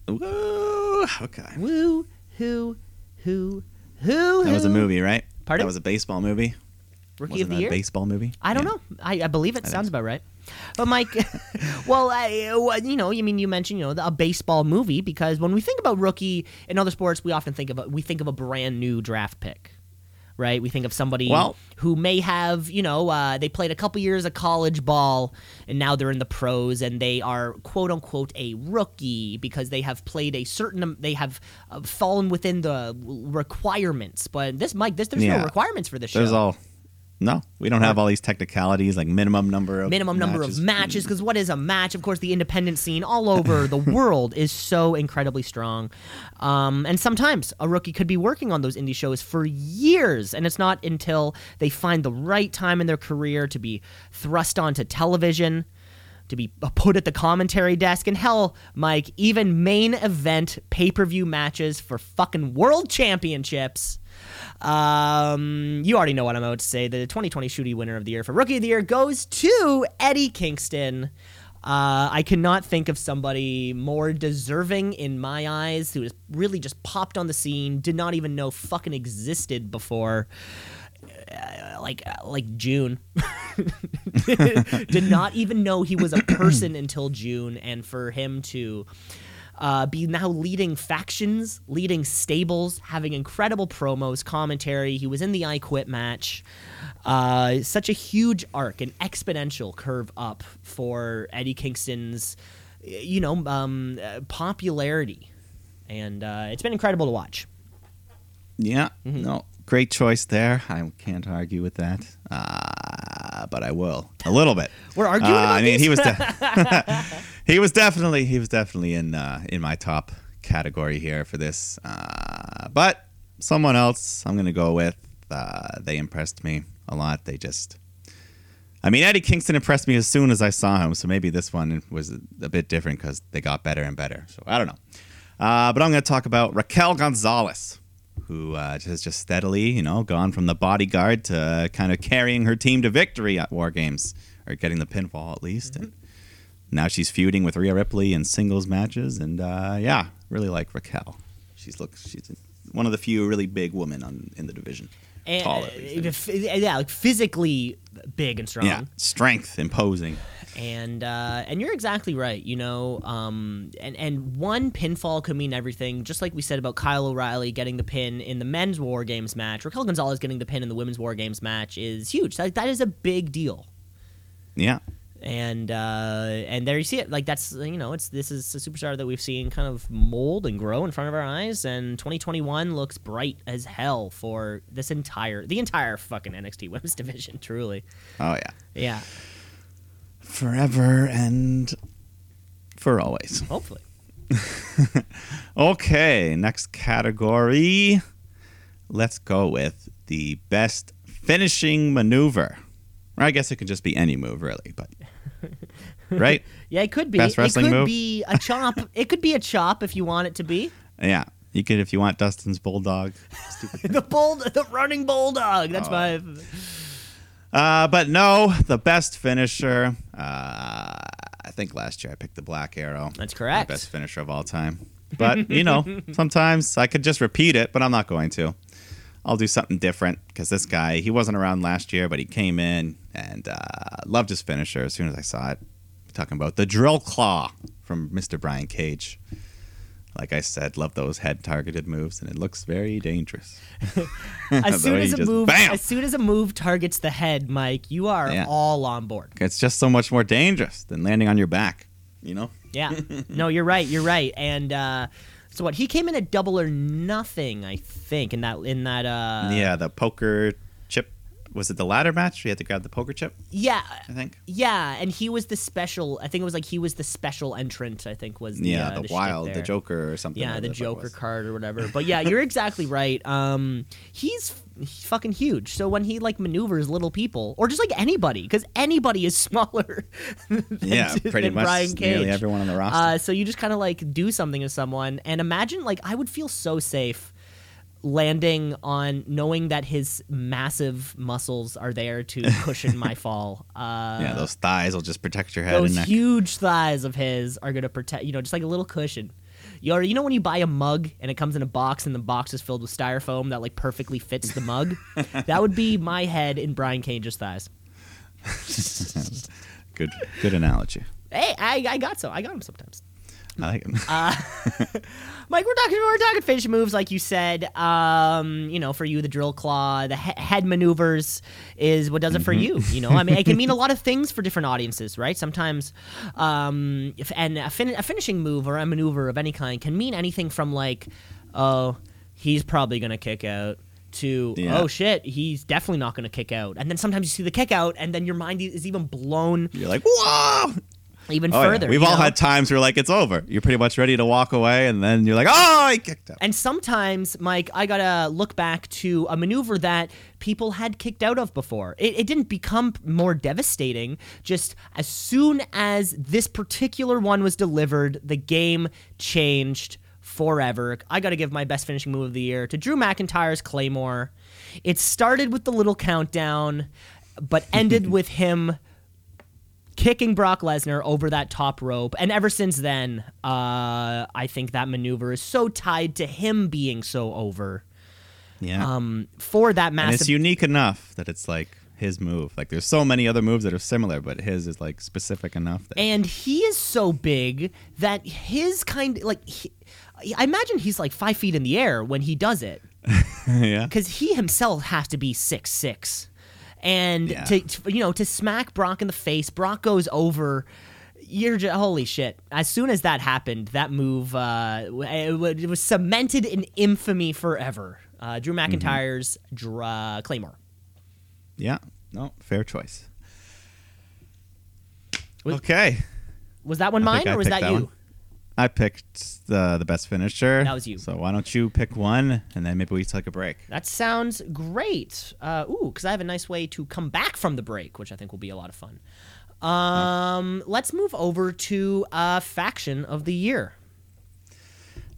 Woo! Okay. Woo! Who? That was a movie, right? Pardon? That was a baseball movie. Rookie of the Year? Baseball movie? I don't know. I believe it sounds about right. But Mike, you mentioned, a baseball movie, because when we think about rookie in other sports, we often think of a brand new draft pick. Right, we think of somebody who may have, they played a couple years of college ball, and now they're in the pros, and they are quote unquote a rookie because they have played fallen within the requirements. But this, Mike, there's no requirements for this show. No, we don't have all these technicalities like minimum number of matches. Because what is a match? Of course, the independent scene all over the world is so incredibly strong, and sometimes a rookie could be working on those indie shows for years, and it's not until they find the right time in their career to be thrust onto television, to be put at the commentary desk, and hell, Mike, even main event pay-per-view matches for fucking world championships. You already know what I'm about to say. The 2020 Shooty winner of the year for Rookie of the Year goes to Eddie Kingston. I cannot think of somebody more deserving in my eyes, who has really just popped on the scene, did not even know fucking existed before, like June. Did not even know he was a person until June, and for him to be now leading factions, leading stables, having incredible promos, commentary. He was in the I Quit match. Such a huge arc, an exponential curve up for Eddie Kingston's, popularity. And it's been incredible to watch. Yeah, great choice there. I can't argue with that. But I will a little bit. We're arguing about these? He was definitely in my top category here for this. But someone else I'm gonna go with. They impressed me a lot. Eddie Kingston impressed me as soon as I saw him. So maybe this one was a bit different because they got better and better. So I don't know. But I'm gonna talk about Raquel Gonzalez, who has just steadily, gone from the bodyguard to kind of carrying her team to victory at War Games, or getting the pinfall at least. Mm-hmm. And now she's feuding with Rhea Ripley in singles matches, and really like Raquel. She's one of the few really big women in the division. And, tall, at least. Yeah, like physically big and strong. Yeah, strength, imposing. And you're exactly right, and one pinfall could mean everything, just like we said about Kyle O'Reilly getting the pin in the men's War Games match. Raquel Gonzalez getting the pin in the women's War Games match is huge. That is a big deal. Yeah. And there you see it. Like that's, this is a superstar that we've seen kind of mold and grow in front of our eyes. And 2021 looks bright as hell for this entire fucking NXT Women's division. Truly. Oh yeah. Yeah. Forever and for always. Hopefully. Okay, next category. Let's go with the best finishing maneuver. Or I guess it could just be any move, really, but right? Yeah, it could be. Best wrestling move. It could be a chop. It could be a chop if you want it to be. Yeah, you could if you want Dustin's bulldog. The running bulldog. That's my. But no, the best finisher. I think last year I picked the Black Arrow. That's correct. The best finisher of all time. But sometimes I could just repeat it, but I'm not going to. I'll do something different, because this guy, he wasn't around last year, but he came in and loved his finisher as soon as I saw it. I'm talking about the drill claw from Mr. Brian Cage. Like I said, love those head-targeted moves, and it looks very dangerous. As soon as a move targets the head, Mike, you are all on board. It's just so much more dangerous than landing on your back, Yeah. No, you're right. And... so what, he came in at Double or Nothing, I think, in that the poker chip was it the ladder match? We had to grab the poker chip. Yeah, I think. Yeah, and he was the special. I think it was like he was the special entrant. I think was the, yeah, the wild, the Joker or something. Yeah, the Joker card or whatever. But yeah, you're exactly right. He's fucking huge. So when he like maneuvers little people or just like anybody, because anybody is smaller than Brian Cage. Nearly everyone on the roster. So you just kind of like do something to someone and imagine like I would feel so safe landing on knowing that his massive muscles are there to cushion my fall. Yeah, those thighs will just protect your head and neck. Those huge thighs of his are going to protect, you know, just like a little cushion. You know when you buy a mug and it comes in a box and the box is filled with styrofoam that like perfectly fits the mug? That would be my head in Brian Cage's thighs. Good analogy. Hey, I got him sometimes. I like him. Mike, we're talking finish moves, like you said. You know, for you, the drill claw, the head maneuvers is what does it for you. You know, I mean, it can mean a lot of things for different audiences, right? Sometimes, a finishing move or a maneuver of any kind can mean anything from like, oh, he's probably gonna kick out, to oh shit, he's definitely not gonna kick out. And then sometimes you see the kick out, and then your mind is even blown. You're like, whoa. Even further. Yeah. We've all had times where like it's over. You're pretty much ready to walk away and then you're like, oh, I kicked out. And sometimes, Mike, I gotta look back to a maneuver that people had kicked out of before. It didn't become more devastating. Just as soon as this particular one was delivered, the game changed forever. I gotta give my best finishing move of the year to Drew McIntyre's Claymore. It started with the little countdown, but ended with him kicking Brock Lesnar over that top rope. And ever since then, I think that maneuver is so tied to him being so over. Yeah. For that massive... And it's unique enough that it's like his move. Like there's so many other moves that are similar, but his is like specific enough. That... And he is so big that his kind... like I imagine he's like 5 feet in the air when he does it. Yeah. Because he himself has to be 6'6". And to smack Brock in the face, Brock goes over. You're just, holy shit! As soon as that happened, that move it was cemented in infamy forever. Drew McIntyre's Claymore. Yeah, no, fair choice. Okay, was that one mine or was that you? One. I picked the best finisher. That was you. So why don't you pick one, and then maybe we take a break. That sounds great. Because I have a nice way to come back from the break, which I think will be a lot of fun. Let's move over to Faction of the Year.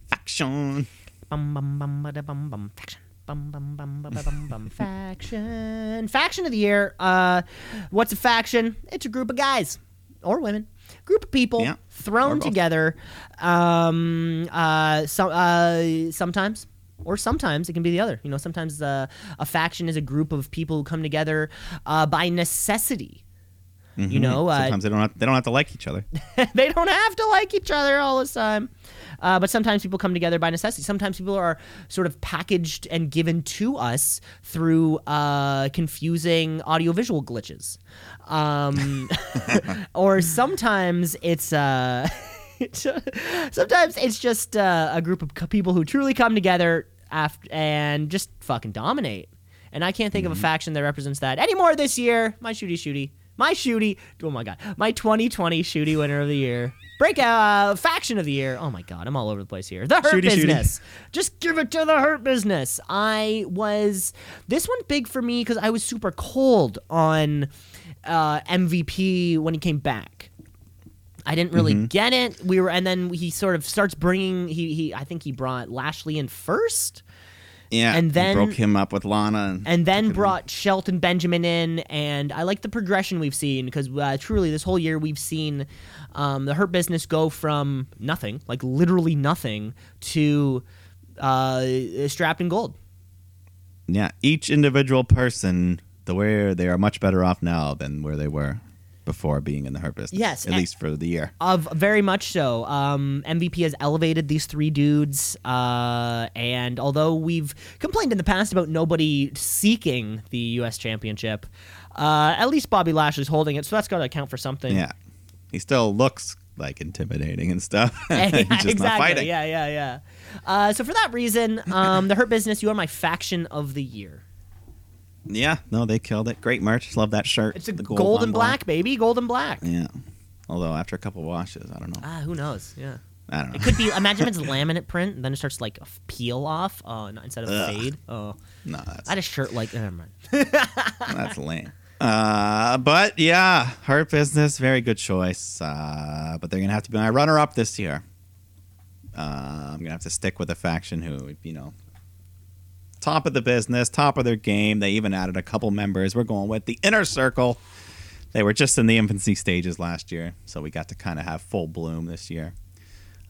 Faction. Bum, bum, bum, ba, da, bum, bum. Faction. Bum, bum, bum, bum, bum, bum. Faction. Faction of the Year. What's a faction? It's a group of guys or women. Group of people thrown together, sometimes it can be the other. You know, sometimes a faction is a group of people who come together by necessity. Mm-hmm. You know, sometimes they don't have to like each other. They don't have to like each other all the time. But sometimes people come together by necessity. Sometimes people are sort of packaged and given to us through confusing audiovisual glitches. Or sometimes it's just a group of people who truly come together and just fucking dominate. And I can't think of a faction that represents that anymore this year. My 2020 Shooty winner of the year. Breakout faction of the year. Oh my god, I'm all over the place here. The Hurt Business. Shooty. Just give it to the Hurt Business. This one big for me because I was super cold on MVP when he came back. I didn't really get it. And then he sort of starts bringing. I think he brought Lashley in first. Yeah, and then broke him up with Lana. And then brought Shelton Benjamin in, and I like the progression we've seen because truly this whole year we've seen the Hurt Business go from nothing, like literally nothing, to strapped in gold. Yeah, each individual person, they are much better off now than where they were before being in the Hurt Business. Yes, at least for the year. Very much so. MVP has elevated these three dudes, and although we've complained in the past about nobody seeking the U.S. Championship, at least Bobby Lashley's holding it, so that's got to account for something. Yeah, he still looks like intimidating and stuff. He's just not fighting. Yeah. So for that reason, the Hurt Business, you are my faction of the year. Yeah, no, they killed it. Great merch. Love that shirt. It's a gold and black, baby. Gold and black. Yeah. Although after a couple washes, I don't know. Who knows? Yeah. I don't know. It could be. Imagine if it's laminate print, and then it starts to, like, peel off instead of fade. Oh, no. I had a shirt like. Never mind. That's lame. But yeah, Hurt Business, very good choice. But they're gonna have to be my runner-up this year. I'm gonna have to stick with a faction who, you know, top of the business, top of their game. They even added a couple members. We're going with the Inner Circle. They were just in the infancy stages last year, so we got to kind of have full bloom this year.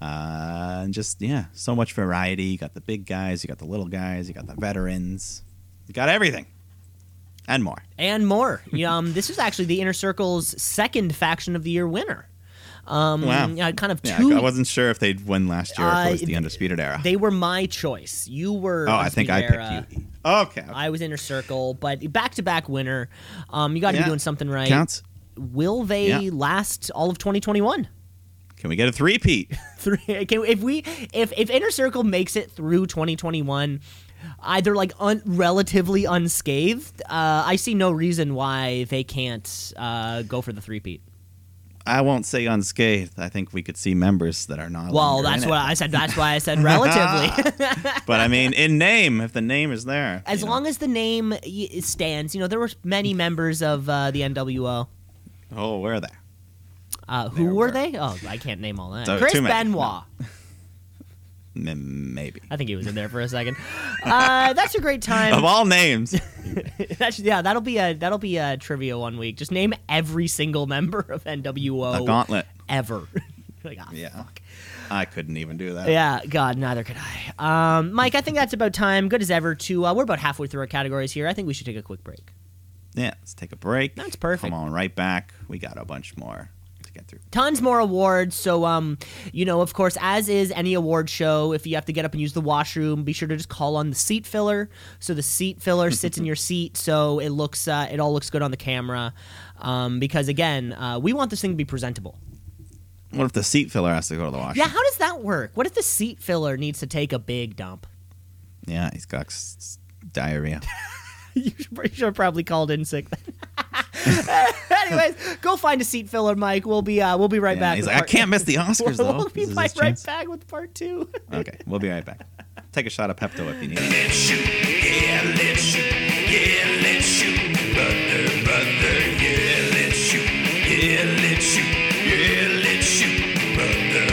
And just, yeah, so much variety. You got the big guys, you got the little guys, you got the veterans, you got everything. And more. And more. This is actually the Inner Circle's second Faction of the Year winner. Wow. Kind of two. Yeah, I wasn't sure if they'd win last year or if it was the Undisputed Era. They were my choice. You were Undisputed Era. I picked you. Okay. I was Inner Circle, but back-to-back winner. You got to be doing something right. Counts. Will they last all of 2021? Can we get a three-peat? If Inner Circle makes it through 2021... either like relatively unscathed, I see no reason why they can't go for the three-peat. I won't say unscathed. I think we could see members that are not. Well, that's what I said. That's why I said relatively. But I mean, in name, if the name is there, as long as the name stands, there were many members of the NWO. Oh, where are they? Who were they? Oh, I can't name all that. So Chris Benoit. No. Maybe. I think he was in there for a second. That's a great time. Of all names. That'll be a trivia one week. Just name every single member of NWO. A gauntlet. Ever. Fuck. I couldn't even do that. Yeah, God, neither could I. Mike, I think that's about time. Good as ever to, we're about halfway through our categories here. I think we should take a quick break. Yeah, let's take a break. That's perfect. Come on, right back. We got a bunch more. Tons more awards, so of course, as is any award show, if you have to get up and use the washroom, be sure to just call on the seat filler. So the seat filler sits in your seat, so it looks it all looks good on the camera, because again, we want this thing to be presentable. What if the seat filler has to go to the washroom? Yeah, how does that work? What if the seat filler needs to take a big dump? Yeah, he's got diarrhea. You should have probably called in sick then. Anyways, go find a seat filler, Mike. We'll be right back. He's like, I can't miss the Oscars, though. We'll be right back with part two. Okay, we'll be right back. Take a shot of Pepto if you need. Let's shoot. Yeah, let's shoot. Yeah, let's shoot. Brother, yeah, let's shoot. Yeah, let's shoot. Yeah, let's shoot. Brother,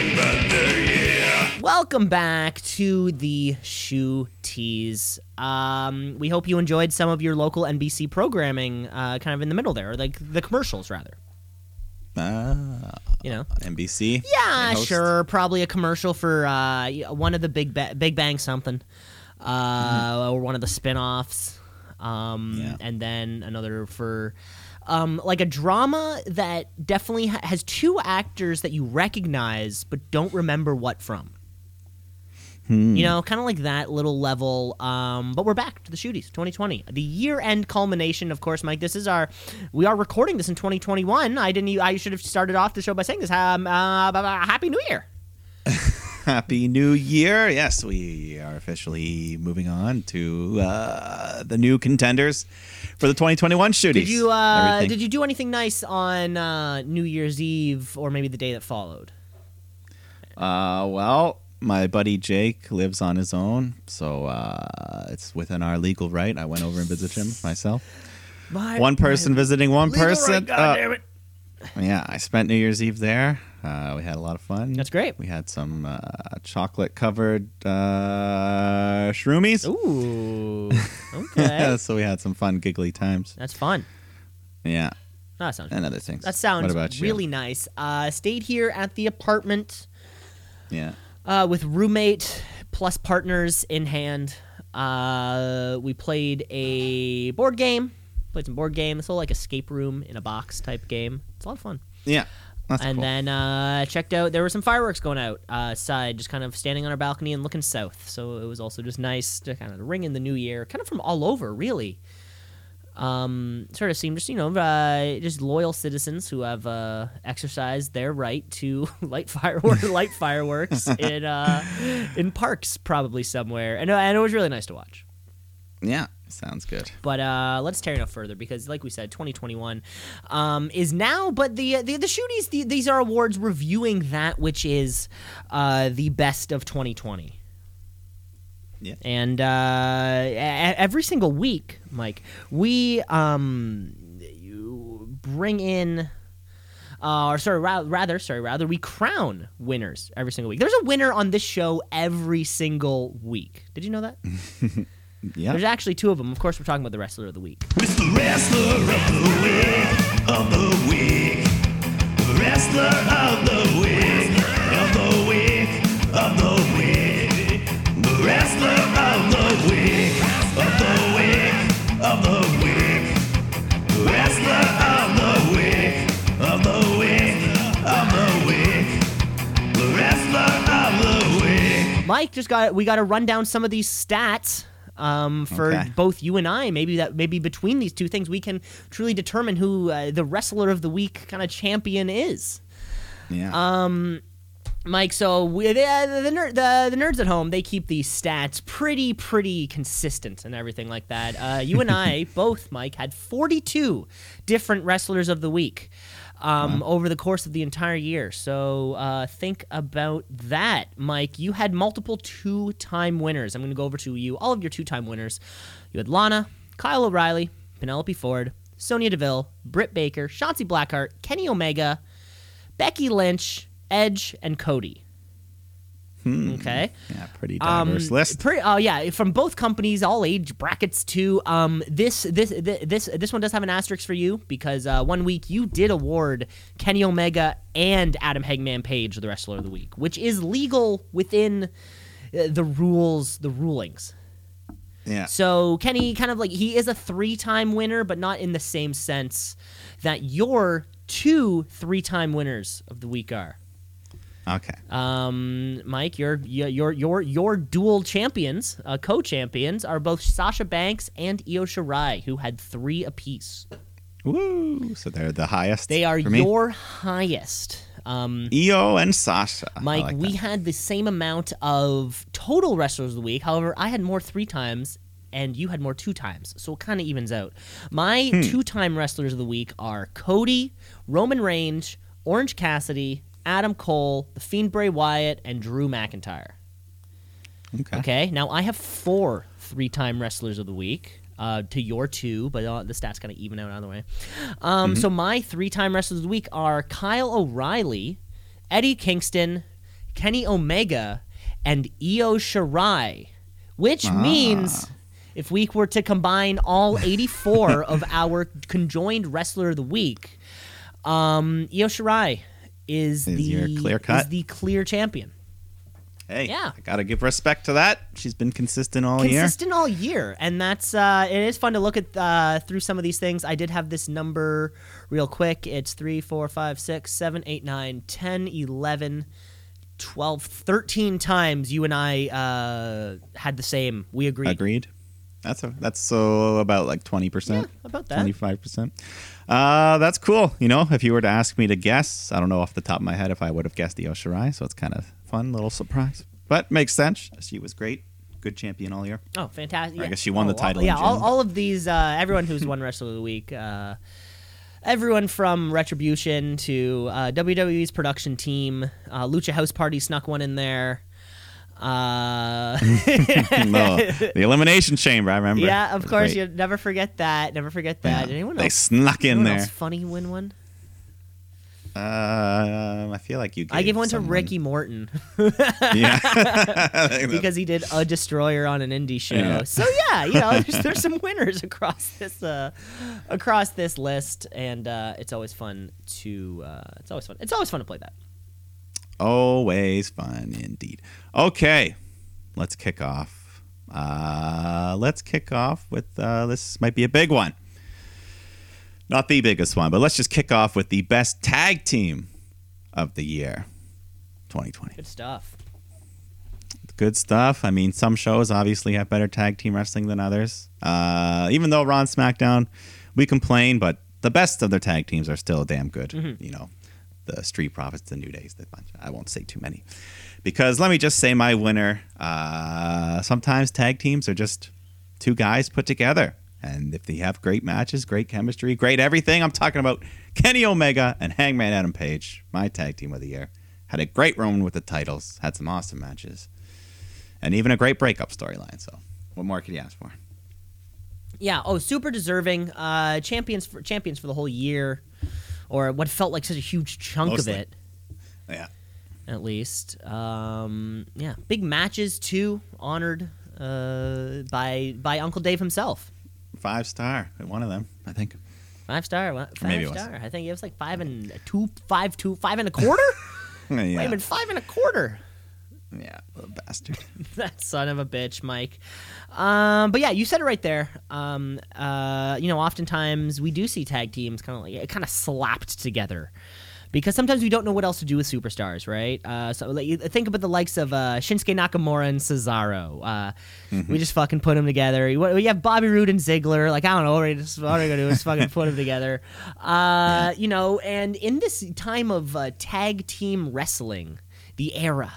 yeah. Welcome back to the Shoe Tease. We hope you enjoyed some of your local NBC programming, kind of in the middle there, or like the commercials rather. NBC. Yeah, sure. Probably a commercial for one of the Big Bang something, or one of the spinoffs, and then another for like a drama that definitely has two actors that you recognize but don't remember what from. Kind of like that little level. But we're back to the Shooties 2020, the year-end culmination. Of course, Mike, we are recording this in 2021. I should have started off the show by saying this. Happy New Year! Happy New Year! Yes, we are officially moving on to the new contenders for the 2021 Shooties. Did you do anything nice on New Year's Eve or maybe the day that followed? Well. My buddy Jake lives on his own, so it's within our legal right. I went over and visited him myself. One person visiting one person. Right, God damn it. Yeah, I spent New Year's Eve there. We had a lot of fun. That's great. We had some chocolate-covered shroomies. Ooh, okay. So we had some fun, giggly times. That's fun. Yeah. That sounds and other things. That sounds really nice. Stayed here at the apartment. Yeah. With roommate plus partners in hand, we played a board game. Played some board games. It's all like escape room in a box type game. It's a lot of fun. Yeah, that's cool. And then checked out. There were some fireworks going out outside, just kind of standing on our balcony and looking south. So it was also just nice to kind of ring in the new year, kind of from all over, really. Sort of seemed just, just loyal citizens who have exercised their right to light fireworks in parks probably somewhere. And it was really nice to watch. Yeah, sounds good. But let's tear it up further because, like we said, 2021 is now. But the Shooties, these are awards reviewing that which is the best of 2020. Yeah. And every single week, Mike, we bring in. Rather, we crown winners every single week. There's a winner on this show every single week. Did you know that? Yeah. There's actually two of them. Of course, we're talking about the Wrestler of the Week. It's the Wrestler of the Week, of the Week. The Wrestler of the Week, of the Week, of the Week. The Wrestler of the Week, of the Week, of the Week. The Wrestler of the Week. Of the week, of the week, the wrestler of the week. Mike, we got to run down some of these stats for both you and I. Maybe between these two things, we can truly determine who the wrestler of the week kind of champion is. Yeah. Mike, so the nerds at home, they keep these stats pretty consistent and everything like that. You and I both, Mike, had 42 different wrestlers of the week. Over the course of the entire year. So think about that, Mike. You had multiple two-time winners. I'm going to go over to you, all of your two-time winners. You had Lana, Kyle O'Reilly, Penelope Ford, Sonya Deville, Britt Baker, Shotzi Blackheart, Kenny Omega, Becky Lynch, Edge, and Cody. Okay. Yeah, pretty diverse list. From both companies, all age brackets too. This one does have an asterisk for you because 1 week you did award Kenny Omega and Adam Hangman Page the Wrestler of the Week, which is legal within the rulings. Yeah. So Kenny kind of like he is a three-time winner, but not in the same sense that your two three-time winners of the week are. Okay. Mike, your dual champions, co-champions, are both Sasha Banks and Io Shirai, who had three apiece. Woo! So they're the highest. They are your highest. Io and Sasha. Mike, like we had the same amount of total wrestlers of the week. However, I had more three times, and you had more two times. So it kind of evens out. My two-time wrestlers of the week are Cody, Roman Reigns, Orange Cassidy, Adam Cole, The Fiend Bray Wyatt, and Drew McIntyre. Okay. Now I have four three-time wrestlers of the week to your two, but the stats kind of even out either way. So my three-time wrestlers of the week are Kyle O'Reilly, Eddie Kingston, Kenny Omega, and Io Shirai, which means if we were to combine all 84 of our conjoined wrestler of the week, Io Shirai is the clear champion. Hey, yeah. I got to give respect to that. She's been consistent all year. And that's it is fun to look at through some of these things. I did have this number real quick. It's 3, 4, 5, 6, 7, 8, 9, 10, 11, 12, 13 times you and I had the same. We agreed. That's so about like 20%. Yeah, about that. 25%. That's cool. You know, if you were to ask me to guess, I don't know off the top of my head if I would have guessed Io Shirai, so it's kind of fun, little surprise. But makes sense. She was great. Good champion all year. Oh, fantastic. I guess she won the title. All of these, everyone who's won Wrestler of the Week, everyone from Retribution to WWE's production team, Lucha House Party snuck one in there. No, the Elimination Chamber, I remember. Yeah, of course, you never forget that. Yeah. Anyone else? They snuck in there. Else funny win one. I feel like I gave one to Ricky Morton. Yeah, because he did a destroyer on an indie show. Yeah. So yeah, you know, there's some winners across this list, and it's always fun to It's always fun to play that. Always fun indeed. Okay, let's kick off. With this might be a big one. Not the biggest one, but let's just kick off with the best tag team of the year, 2020. Good stuff. I mean, some shows obviously have better tag team wrestling than others. Even though Raw and SmackDown, we complain, but the best of their tag teams are still damn good, you know. The Street Profits, the New Days, the bunch. I won't say too many. Because let me just say my winner, sometimes tag teams are just two guys put together. And if they have great matches, great chemistry, great everything, I'm talking about Kenny Omega and Hangman Adam Page, my tag team of the year. Had a great run with the titles, had some awesome matches, and even a great breakup storyline. So what more could you ask for? Yeah, super deserving. Champions for the whole year, or what felt like such a huge chunk of it. Yeah. At least. Yeah, big matches, too, honored by Uncle Dave himself. 5-star at one of them, I think. 5-star? What? Five-star. I think it was like 5 and 2, 5 and a quarter? Yeah. Wait a minute, 5 and a quarter. Yeah, little bastard. That son of a bitch, Mike. But yeah, you said it right there. Oftentimes we do see tag teams kind of slapped together because sometimes we don't know what else to do with superstars, right? So think about the likes of Shinsuke Nakamura and Cesaro. We just fucking put them together. We have Bobby Roode and Ziggler. Like, I don't know, all we're gonna do is fucking put them together. And in this time of tag team wrestling, the era.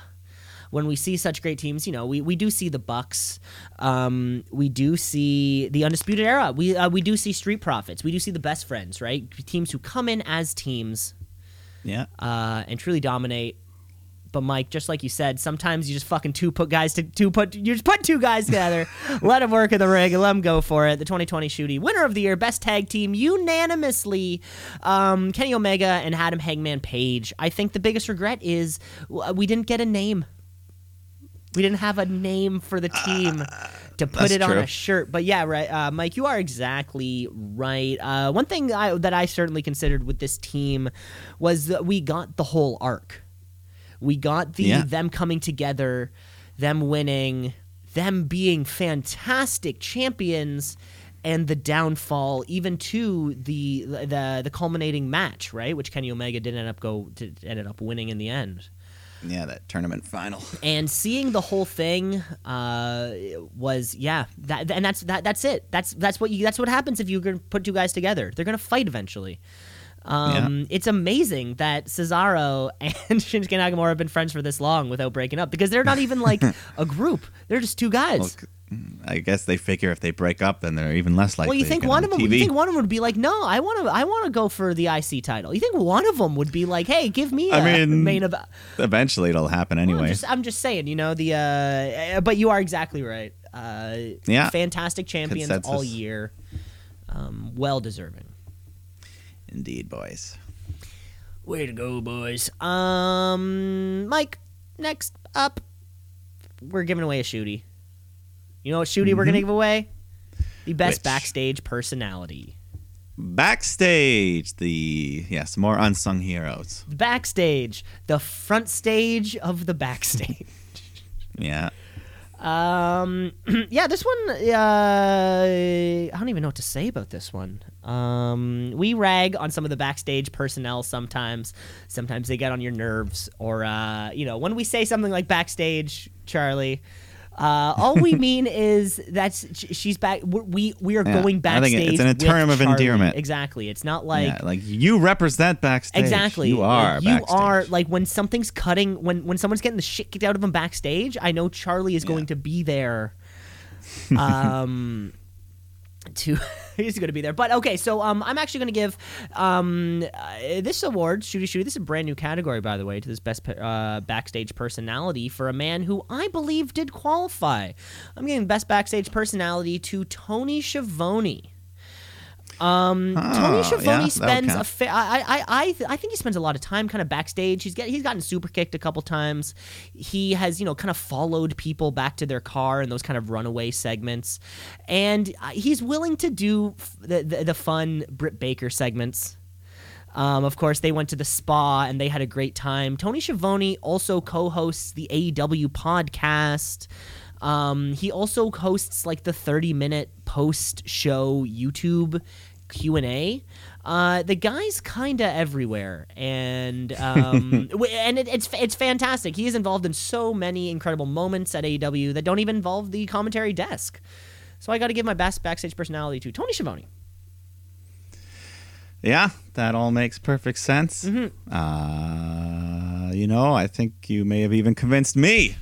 When we see such great teams, we do see the Bucks, we do see the Undisputed Era, we do see Street Profits, we do see the Best Friends, right? Teams who come in as teams, and truly dominate. But Mike, just like you said, sometimes you just fucking put two guys together, let them work in the ring, and let them go for it. The 2020 Shooty winner of the year, best tag team unanimously, Kenny Omega and Adam Hangman Page. I think the biggest regret is we didn't get a name. We didn't have a name for the team to put it on a shirt. But yeah, right, Mike, you are exactly right. One thing that I certainly considered with this team was that we got the whole arc. We got them coming together, them winning, them being fantastic champions, and the downfall, even to the culminating match, right, which Kenny Omega did ended up winning in the end. Yeah, that tournament final. And seeing the whole thing was that's it. That's what happens if you put two guys together. They're gonna fight eventually. It's amazing that Cesaro and Shinsuke Nakamura have been friends for this long without breaking up because they're not even like a group. They're just two guys. Well, I guess they figure if they break up, then they're even less likely. Well, you think one of them would be like, "No, I want to go for the IC title." You think one of them would be like, "Hey, give me main event." Eventually, it'll happen anyway. Well, I'm just saying, But you are exactly right. Fantastic champions consensus. All year, well deserving. Indeed, boys. Way to go, boys. Mike, next up, we're giving away a shootie. You know what shootie we're going to give away? The best backstage personality. Backstage, more unsung heroes. Backstage, the front stage of the backstage. Yeah. This one, I don't even know what to say about this one. We rag on some of the backstage personnel sometimes. Sometimes they get on your nerves or, when we say something like backstage, Charlie, all we mean is that she's back. We are going backstage. I think it's in a term of endearment. Exactly. It's not like you represent backstage. Exactly. You are. You are when something's cutting. When someone's getting the shit kicked out of them backstage. I know Charlie is going to be there. He's going to be there. But okay, so I'm actually going to give this award, Shooty Shooty. This is a brand new category, by the way, to this best backstage personality for a man who I believe did qualify. I'm giving best backstage personality to Tony Schiavone. Tony Schiavone spends a fair. I think he spends a lot of time kind of backstage. He's gotten super kicked a couple times. He has kind of followed people back to their car in those kind of runaway segments, and he's willing to do the fun Britt Baker segments. Of course, they went to the spa and they had a great time. Tony Schiavone also co-hosts the AEW podcast. He also hosts like the 30-minute post-show YouTube Q&A. The guy's kind of everywhere, and and it's fantastic. He is involved in so many incredible moments at AEW that don't even involve the commentary desk. So I got to give my best backstage personality to Tony Schiavone. Yeah, that all makes perfect sense. I think you may have even convinced me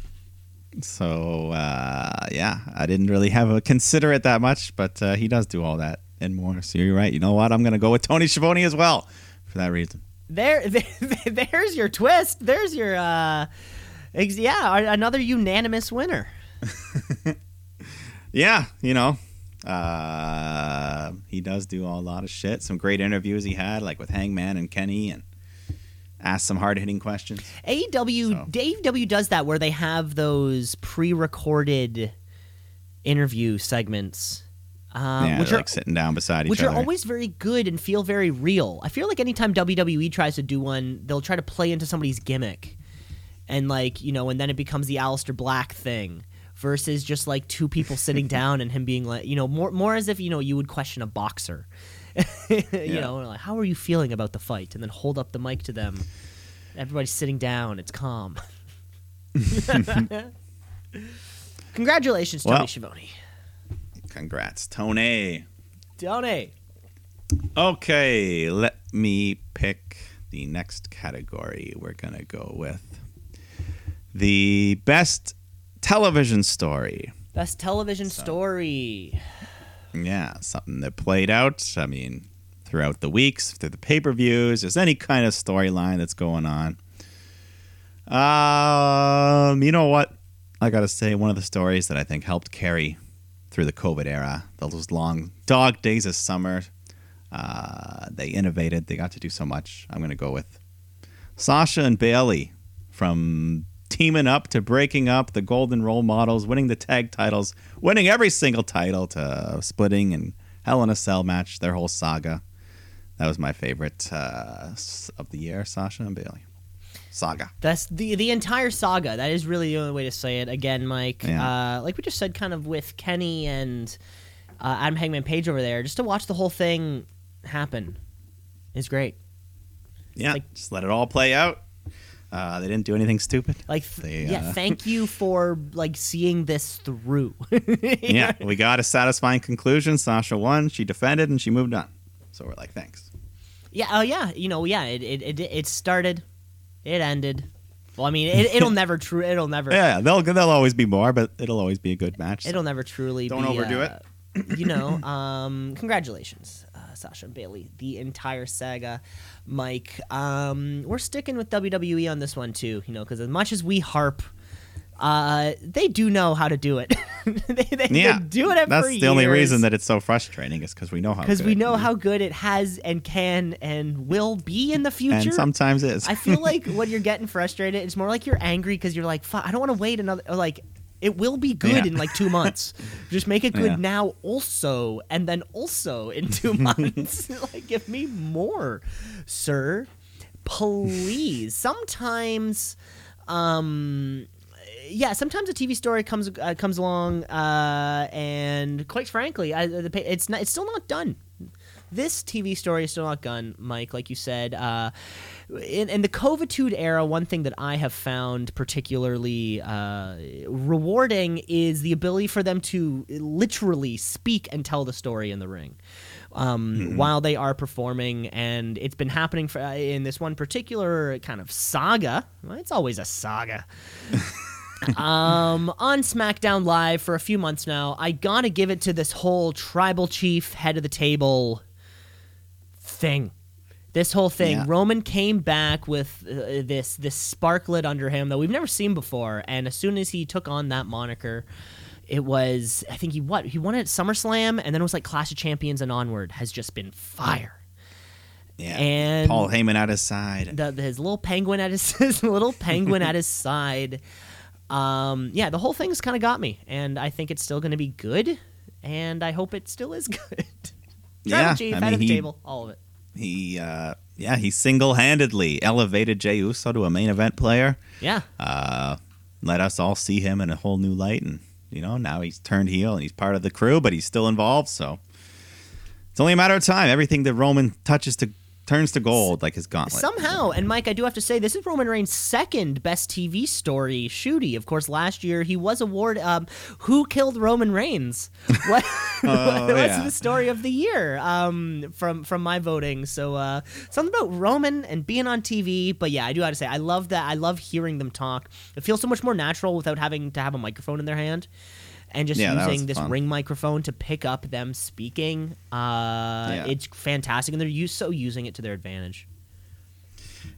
So, yeah, I didn't really have a consider it that much, but he does do all that and more. So you're right. You know what? I'm going to go with Tony Schiavone as well for that reason. There's your twist. There's your, another unanimous winner. Yeah, you know, he does do a lot of shit. Some great interviews he had, like with Hangman and Kenny, and asked some hard-hitting questions. AEW does that where they have those pre-recorded interview segments. Which are like sitting down beside each other. Which are always very good and feel very real. I feel like anytime WWE tries to do one, they'll try to play into somebody's gimmick. And like, you know, and then it becomes the Aleister Black thing versus just like two people sitting down and him being like, you know, more as if, you know, you would question a boxer. You know, like, how are you feeling about the fight? And then hold up the mic to them. Everybody's sitting down. It's calm. Congratulations, Tony Schiavone. Congrats, Tony. Okay, let me pick the next category. We're going to go with the best television story. Yeah, something that played out, I mean, throughout the weeks, through the pay-per-views, there's any kind of storyline that's going on. You know what? I got to say, one of the stories that I think helped carry through the COVID era, those long dog days of summer, they innovated. They got to do so much. I'm going to go with Sasha and Bayley, from teaming up to breaking up, the golden role models, winning the tag titles, winning every single title, to splitting and Hell in a Cell match, their whole saga. That was my favorite of the year, Sasha and Bayley. Saga. That's the entire saga. That is really the only way to say it. Again, Mike, like we just said, kind of with Kenny and Adam Hangman Page over there, just to watch the whole thing happen is great. Yeah, like, just let it all play out. They didn't do anything stupid. Thank you for like seeing this through. Yeah, we got a satisfying conclusion. Sasha won, she defended, and she moved on. So we're like, thanks. Yeah. Oh, yeah. You know. Yeah. It started. It ended. Well, I mean, it'll never. It'll never. Yeah. There'll always be more, but it'll always be a good match. It'll never truly. Don't overdo it. You know. Congratulations. Sasha and Bayley, the entire saga. Mike, we're sticking with WWE on this one too, you know, because as much as we harp, they do know how to do it. They do it every year. That's the only reason that it's so frustrating is because we know how. Because we know how good it has and can and will be in the future. And sometimes is. I feel like when you're getting frustrated, it's more like you're angry because you're like, "Fuck, I don't want to wait another." Or like, it will be good in like 2 months. Just make it good now also, and then also in 2 months. Like, give me more, sir. Please. Sometimes, sometimes a TV story comes along, and quite frankly, it's still not done. This TV story is still not done, Mike, like you said. In the COVID era, one thing that I have found particularly rewarding is the ability for them to literally speak and tell the story in the ring while they are performing. And it's been happening in this one particular kind of saga. Well, it's always a saga. On SmackDown Live for a few months now, I gotta give it to this whole tribal chief, head of the table thing. This whole thing, Roman came back with this sparklet under him that we've never seen before, and as soon as he took on that moniker, it was, I think he won at SummerSlam, and then it was like Clash of Champions and onward has just been fire. Yeah, and Paul Heyman at his side, his little penguin at his side. Yeah, the whole thing's kind of got me, and I think it's still going to be good, and I hope it still is good. Chief, head of the table, all of it. He single-handedly elevated Jey Uso to a main event player. Yeah. Let us all see him in a whole new light, and you know, now he's turned heel and he's part of the crew, but he's still involved. So it's only a matter of time. Everything that Roman touches to turns to gold like his gauntlet. Somehow. And Mike, I do have to say, this is Roman Reigns' second best TV story shooty. Of course, last year he was awarded Who Killed Roman Reigns? What was the story of the year from my voting. So something about Roman and being on TV. But yeah, I do have to say, I love that. I love hearing them talk. It feels so much more natural without having to have a microphone in their hand. And just using this ring microphone to pick up them speaking. It's fantastic. And they're using it to their advantage.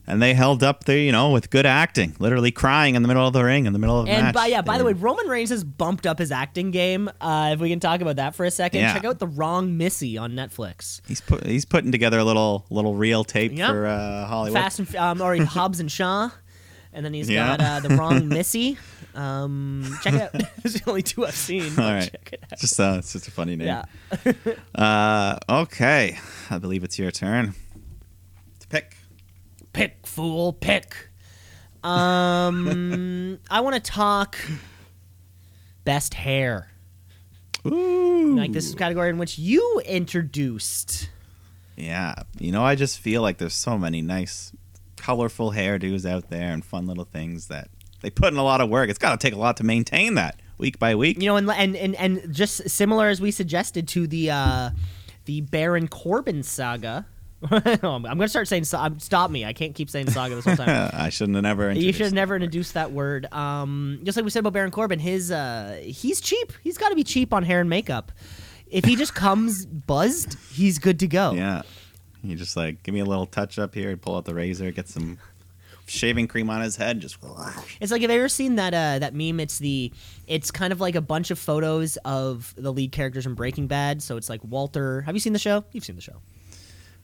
And they held up there, with good acting, literally crying in the middle of the ring, in the middle of the match. By the way, Roman Reigns has bumped up his acting game. If we can talk about that for a second, check out The Wrong Missy on Netflix. He's putting together a little reel tape for Hollywood. Fast and Hobbs and Shaw. And then he's got The Wrong Missy. Check it out. There's only two I've seen. All right. Check it out. It's just a funny name. Yeah. Okay. I believe it's your turn to pick. Pick, fool, pick. I want to talk best hair. Ooh. Like, this is a category in which you introduced. Yeah. I just feel like there's so many nice, colorful hairdos out there and fun little things that they put in a lot of work. It's got to take a lot to maintain that week by week. And just similar as we suggested to the Baron Corbin saga. I'm going to start saying stop me. I can't keep saying saga this whole time. I shouldn't have never introduced. You should have never introduced that word. Just like we said about Baron Corbin, he's cheap. He's got to be cheap on hair and makeup. If he just comes buzzed, he's good to go. Yeah. You just give me a little touch up here, pull out the razor, get some shaving cream on his head. Just it's like, have you ever seen that that meme? It's kind of like a bunch of photos of the lead characters in Breaking Bad. So it's like Walter. Have you seen the show? You've seen the show.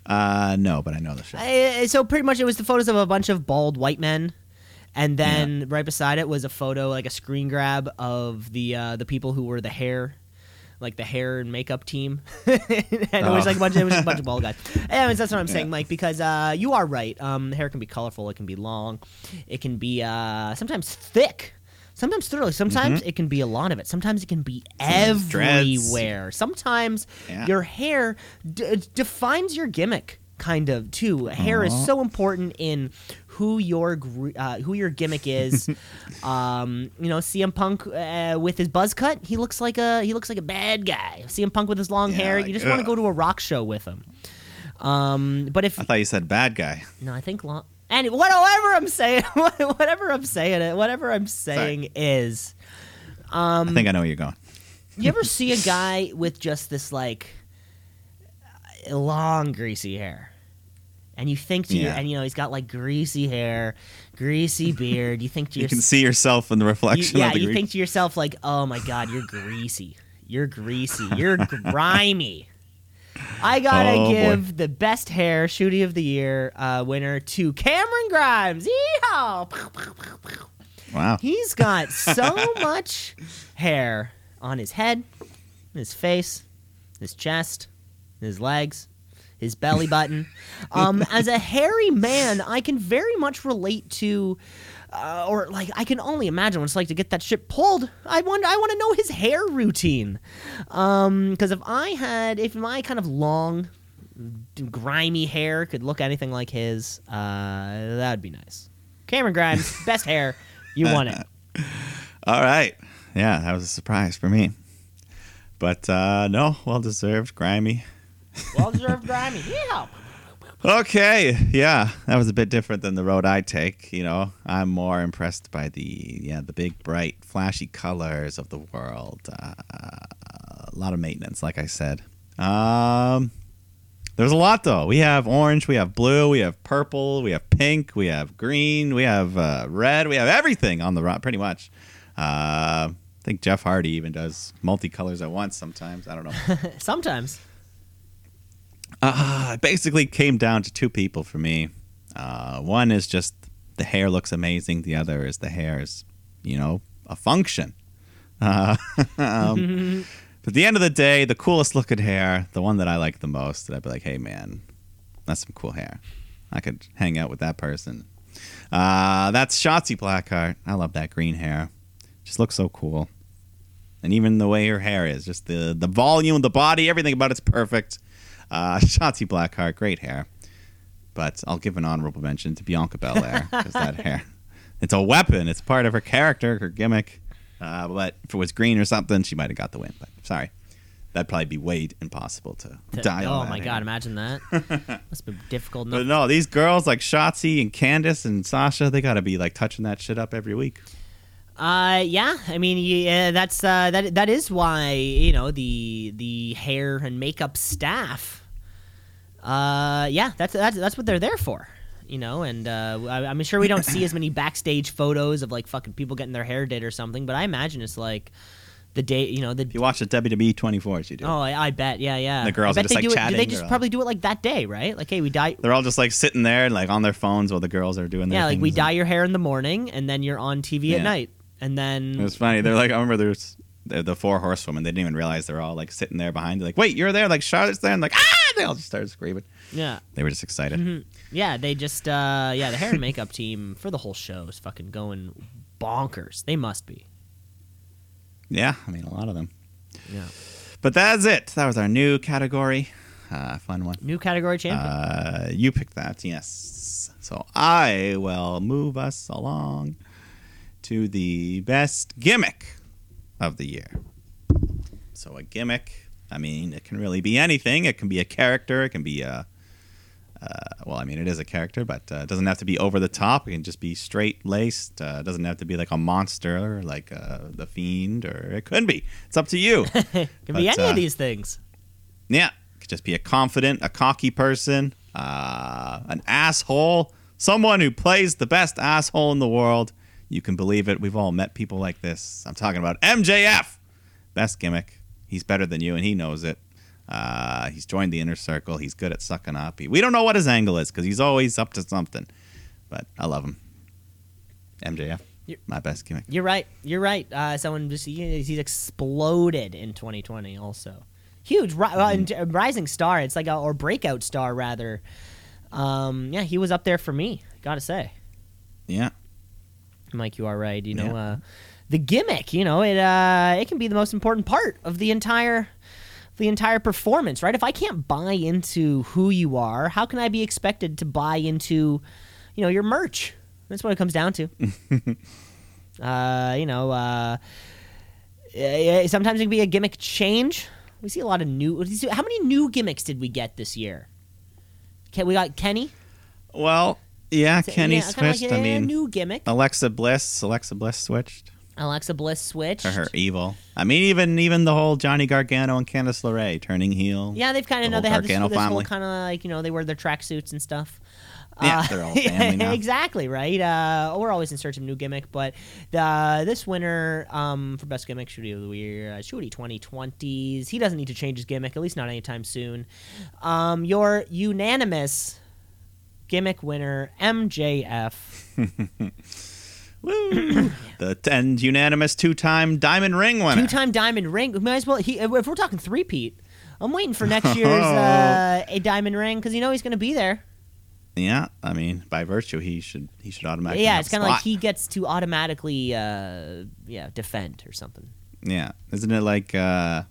No, but I know the show. So pretty much it was the photos of a bunch of bald white men. And then right beside it was a photo, like a screen grab of the people who were the hair. Like the hair and makeup team, and it was a bunch of bald guys. Anyways, that's what I'm saying, Mike, because you are right. Hair can be colorful, it can be long, it can be sometimes thick, sometimes thoroughly, sometimes it can be a lot of it, sometimes it can be everywhere. Sometimes your hair defines your gimmick, kind of too. Aww. Hair is so important in who your gimmick is. CM Punk with his buzz cut, he looks like a bad guy. CM Punk with his long hair, you just want to go to a rock show with him. But if I thought you said bad guy. No, I think and whatever I'm saying is I think I know where you're going. You ever see a guy with just this long greasy hair? And you think to you, and he's got greasy hair, greasy beard. You think to yourself, you can see yourself in the reflection. Think to yourself oh my God, you're greasy, you're greasy, you're grimy. I gotta give the best hair shooty of the year winner to Cameron Grimes. Yeehaw! Wow, he's got so much hair on his head, his face, his chest, his legs. His belly button. As a hairy man, I can very much relate to, I can only imagine what it's like to get that shit pulled. I want to know his hair routine, because if my kind of long, grimy hair could look anything like his, that'd be nice. Cameron Grimes, best hair, you won it. All right, yeah, that was a surprise for me, but no, well deserved, grimy. Well-deserved grimy. Yeah. Okay. Yeah, that was a bit different than the road I take. I'm more impressed by the big, bright, flashy colors of the world. A lot of maintenance, like I said. There's a lot though. We have orange, we have blue, we have purple, we have pink, we have green, we have red, we have everything on the road, pretty much. I think Jeff Hardy even does multicolors at once sometimes. I don't know. Sometimes. It basically came down to two people for me. One is just the hair looks amazing. The other is the hair is, a function. But at the end of the day, the coolest looking hair, the one that I like the most, that I'd be like, hey, man, that's some cool hair. I could hang out with that person. That's Shotzi Blackheart. I love that green hair. Just looks so cool. And even the way her hair is, just the volume, the body, everything about it's perfect. Shotzi Blackheart, great hair. But I'll give an honorable mention to Bianca Belair because that hair. It's a weapon. It's part of her character, her gimmick. But if it was green or something, she might have got the win. But sorry. That'd probably be way impossible to dial. Oh, my God. Imagine that. Must be difficult enough. But no, these girls like Shotzi and Candice and Sasha, they got to be like touching that shit up every week. Yeah. I mean, yeah, that's that is why, you know, the hair and makeup staff. Yeah, that's what they're there for, you know. And I'm sure we don't see as many backstage photos of like fucking people getting their hair did or something, but I imagine it's like the day, you know. If you watch the WWE 24, you do. Oh, I bet, yeah. And the girls are just like chatting. They just probably do it like that day, right? Like, hey, we dye. They're all just like sitting there and like on their phones while the girls are doing their things. Yeah, like we dye your hair in the morning, and then you're on TV at night, and then. It was funny. They're like, I remember there's the four horsewomen. They didn't even realize they're all like sitting there behind. They're like, wait, you're there. Like Charlotte's there, and like ah. They all just started screaming. Yeah. They were just excited. Mm-hmm. Yeah, they just, the hair and makeup team for the whole show is fucking going bonkers. They must be. Yeah, I mean, a lot of them. Yeah. But that's it. That was our new category. Fun one. New category champion. You picked that, yes. So I will move us along to the best gimmick of the year. So a gimmick. I mean, it can really be anything. It can be a character. It can be it is a character, but it doesn't have to be over the top. It can just be straight-laced. It doesn't have to be like a monster, like The Fiend, or it could be. It's up to you. It can be any of these things. Yeah. It could just be a confident, a cocky person, an asshole, someone who plays the best asshole in the world. You can believe it. We've all met people like this. I'm talking about MJF. Best gimmick. He's better than you, and he knows it. He's joined the inner circle. He's good at sucking up. We don't know what his angle is because he's always up to something. But I love him. MJF, my best gimmick. You're right. Someone just he's exploded in 2020. Also, huge rising star. It's like or breakout star rather. Yeah, he was up there for me. Gotta say. Yeah, Mike, you are right. You know. Yeah. The gimmick, you know, it can be the most important part of the entire performance, right? If I can't buy into who you are, how can I be expected to buy into, you know, your merch? That's what it comes down to. Sometimes it can be a gimmick change. We see a lot of how many new gimmicks did we get this year? We got Kenny. Well, yeah, Kenny switched. Like, new gimmick. Alexa Bliss switched. Alexa Bliss switched. To her evil. I mean, even the whole Johnny Gargano and Candice LeRae turning heel. Yeah, they've kind of know they have this whole kind of like, you know, they wear their tracksuits and stuff. Yeah, they're all family now. Exactly, right? We're always in search of new gimmick, but this winner for best gimmick should be 2020s. He doesn't need to change his gimmick, at least not anytime soon. Your unanimous gimmick winner, MJF. Woo. And unanimous two-time Diamond Ring winner. We might as well. If we're talking three-peat, I'm waiting for next year's a Diamond Ring because you know he's going to be there. Yeah, I mean, by virtue, he should automatically. Yeah, it's kind of like he gets to automatically, defend or something. Yeah, isn't it like I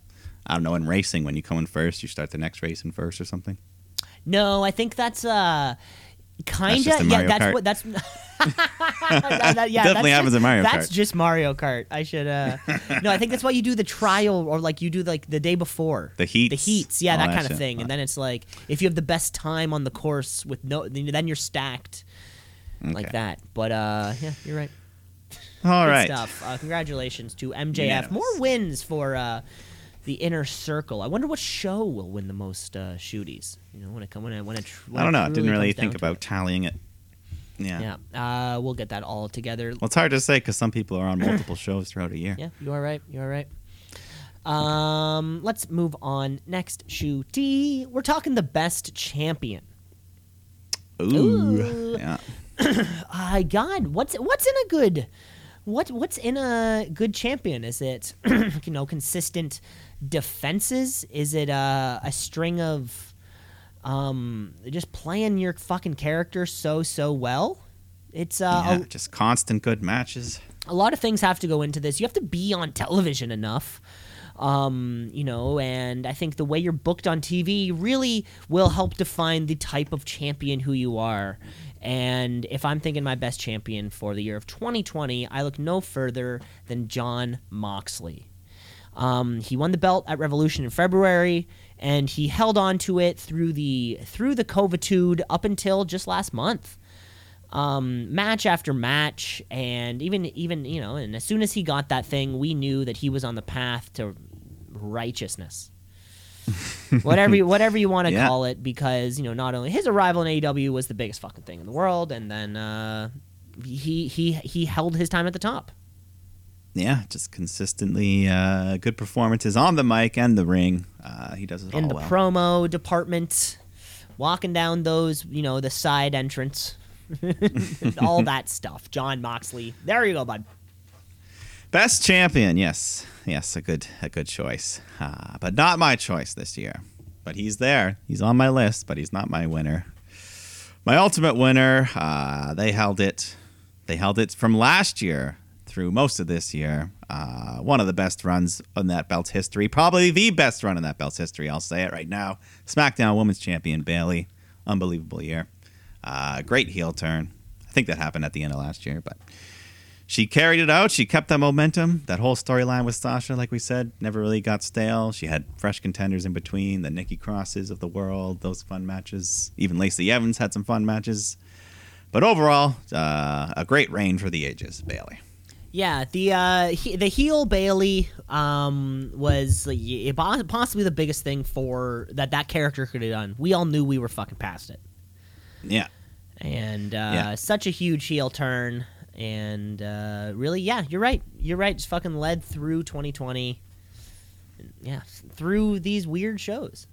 don't know, in racing when you come in first, you start the next race in first or something? No, I think that's kind of yeah. That's Kart. What that's. Definitely happens in Mario Kart. That's just Mario Kart. I should no, I think that's why you do the trial or like you do like the day before. The heats, yeah, that kind of thing. And then it's like if you have the best time on the course with then you're stacked like that. But yeah, you're right. All right. Good stuff. Congratulations to MJF. Yes. More wins for the inner circle. I wonder what show will win the most shooties. You know, when I don't know. I didn't really think about tallying it. Yeah. We'll get that all together. Well, it's hard to say because some people are on multiple shows throughout a year. Yeah, you are right. Let's move on. Next, Shooty. We're talking the best champion. Ooh. Yeah. God, what's in a good champion? Is it you know consistent defenses? Is it a string of just playing your fucking character so well? It's just constant good matches. A lot of things have to go into this. You have to be on television enough. And I think the way you're booked on TV really will help define the type of champion who you are. And if I'm thinking my best champion for the year of 2020, I look no further than Jon Moxley. He won the belt at Revolution in February, and he held on to it through the COVID up until just last month. Match after match, and even and as soon as he got that thing, we knew that he was on the path to righteousness, whatever you want to call it, because not only his arrival in AEW was the biggest fucking thing in the world, and then he held his time at the top. Yeah, just consistently good performances on the mic and the ring. He does it all well. In the promo department, walking down those the side entrance. All that stuff. Jon Moxley. There you go, bud. Best champion. Yes, a good choice. But not my choice this year. But he's there. He's on my list, but he's not my winner. My ultimate winner, they held it from last year through most of this year. One of the best runs in that belt's history. Probably the best run in that belt's history. I'll say it right now. SmackDown Women's Champion Bayley. Unbelievable year. Great heel turn. I think that happened at the end of last year, but she carried it out. She kept that momentum. That whole storyline with Sasha, like we said, never really got stale. She had fresh contenders in between, the Nikki Crosses of the world, those fun matches. Even Lacey Evans had some fun matches. But overall, a great reign for the ages, Bayley. Yeah, the heel Bayley was possibly the biggest thing for that character could have done. We all knew we were fucking past it. Yeah. And such a huge heel turn. And really, yeah, you're right. It's fucking led through 2020. Yeah, through these weird shows.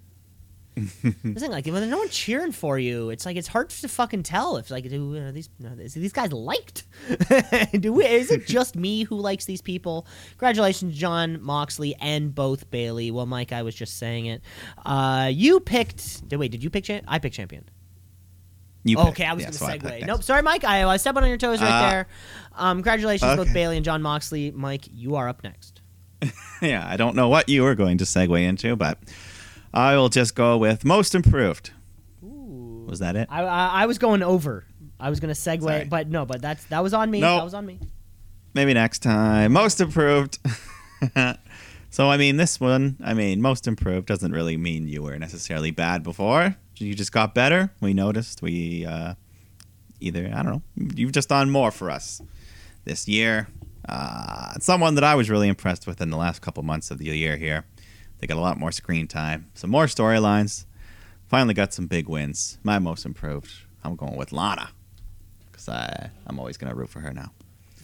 It's like, when there's no one cheering for you, it's like it's hard to fucking tell if these guys liked. Is it just me who likes these people? Congratulations, Jon Moxley and both Bayley. Well, Mike, I was just saying it. You picked. Wait, did you pick? I picked champion. Okay, I was going to segue. Nope, sorry, Mike. I stepped on your toes right there. Congratulations, both Bayley and Jon Moxley. Mike, you are up next. Yeah, I don't know what you were going to segue into, but I will just go with most improved. Ooh. Was that it? I was going over. I was going to segue, sorry. But no, but that was on me. Nope. That was on me. Maybe next time. Most improved. So, this one, most improved doesn't really mean you were necessarily bad before. You just got better. We noticed. We you've just done more for us this year. Someone that I was really impressed with in the last couple months of the year here. They got a lot more screen time, some more storylines. Finally got some big wins. My most improved. I'm going with Lana because I'm always gonna root for her now.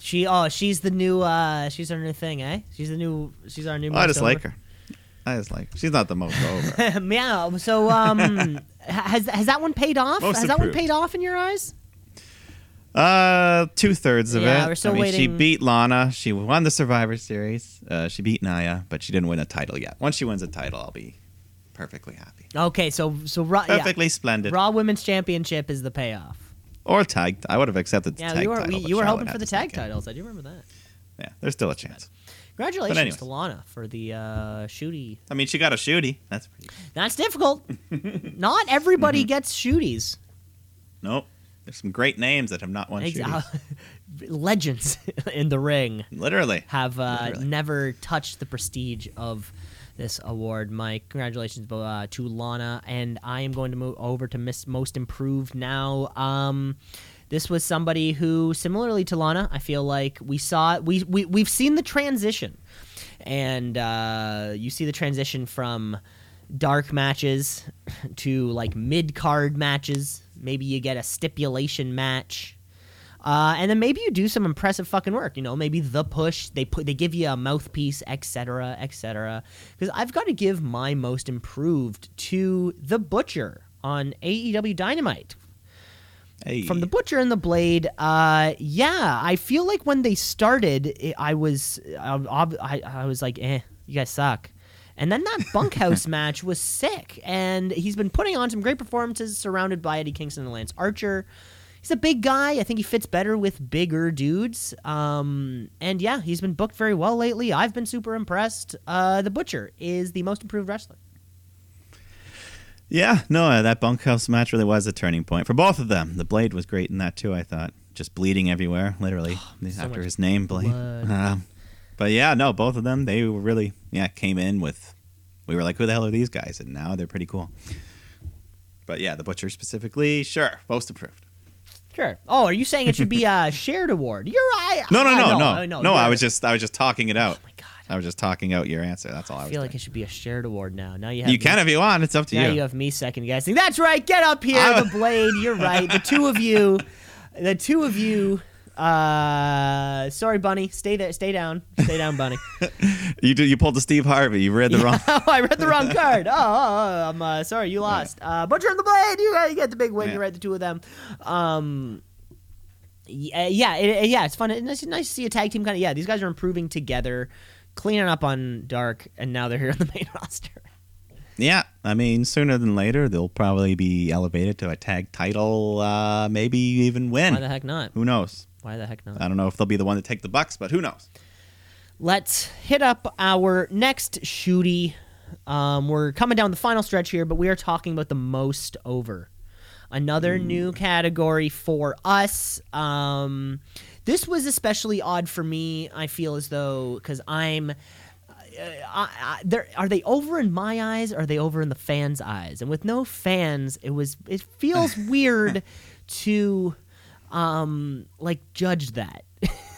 She's the new. She's our new thing, eh? She's our new. Well, I just like her. She's not the most over. Yeah. So has that one paid off? Most has improved. That one paid off in your eyes? 2/3 of it. We're still waiting. She beat Lana. She won the Survivor Series. She beat Naya, but she didn't win a title yet. Once she wins a title, I'll be perfectly happy. Okay. So Raw. Perfectly splendid. Raw Women's Championship is the payoff. Or tag. I would have accepted the tag title. You were hoping for the tag titles. I do remember that. Yeah. There's still a chance. Congratulations to Lana for the shootie. She got a shootie. That's pretty good. That's difficult. Not everybody gets shooties. Nope. There's some great names that have not won shooties. Legends in the ring. Literally. Have never touched the prestige of this award, Mike. Congratulations to Lana. And I am going to move over to Miss Most Improved now. This was somebody who, similarly to Lana, I feel like we've seen the transition, and you see the transition from dark matches to like mid-card matches. Maybe you get a stipulation match, and then maybe you do some impressive fucking work. Maybe the push they give you a mouthpiece, etc., etc. Because I've got to give my most improved to The Butcher on AEW Dynamite. Hey. From The Butcher and the Blade, I feel like when they started, I was like, you guys suck. And then that bunkhouse match was sick, and he's been putting on some great performances surrounded by Eddie Kingston and Lance Archer. He's a big guy. I think he fits better with bigger dudes. And yeah, he's been booked very well lately. I've been super impressed. The Butcher is the most improved wrestler. Yeah, no, that bunkhouse match really was a turning point for both of them. The Blade was great in that too, I thought. Just bleeding everywhere, literally, after his name, Blade. But yeah, no, both of them, they were really, came in with, we were like, who the hell are these guys? And now they're pretty cool. But yeah, the Butcher specifically, sure, most improved. Sure. Oh, are you saying it should be a shared award? No. I was just talking it out. Oh my God. I was just talking out your answer. That's all I was doing. Like it should be a shared award now. Now you have you can if you want. It's up to you. Now you have me second guessing. That's right. Get up here, the Blade. You're right. The two of you. Sorry, Bunny. Stay there. Stay down. Stay down, Bunny. You pulled the Steve Harvey. You read the wrong. I read the wrong card. Oh, I'm sorry. You lost. Yeah. Butcher and the Blade. You get the big win. Yeah. You read the two of them. Yeah. It's fun. It's nice to see a tag team kind of. Yeah, these guys are improving together. Cleaning up on Dark, and now they're here on the main roster. Yeah, I mean, sooner than later, they'll probably be elevated to a tag title, maybe even win. Why the heck not? Who knows? Why the heck not? I don't know if they'll be the one to take the bucks, but who knows? Let's hit up our next shooty. We're coming down the final stretch here, but we are talking about the most over. Another new category for us. This was especially odd for me, I feel as though, because I'm... are they over in my eyes, or are they over in the fans' eyes? And with no fans, it feels weird to, judge that.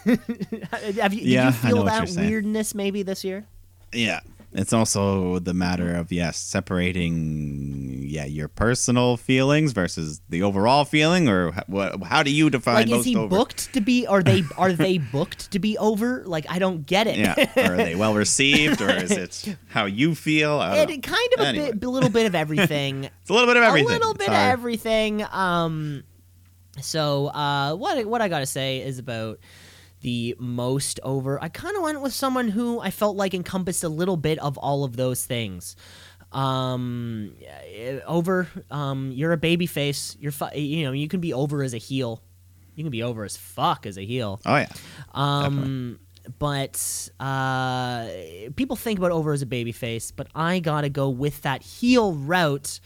Did you feel that weirdness maybe this year? Yeah. It's also the matter of, separating, your personal feelings versus the overall feeling, or how do you define most over? Like, booked to be, are they booked to be over? Like, I don't get it. Yeah, are they well received, or is it how you feel? A little bit of everything. It's a little bit of everything. Of everything. So, what I gotta say is about the most over. I kind of went with someone who I felt like encompassed a little bit of all of those things. You're a babyface. You're you can be over as a heel. You can be over as fuck as a heel. Oh yeah. But people think about over as a babyface, but I gotta go with that heel route.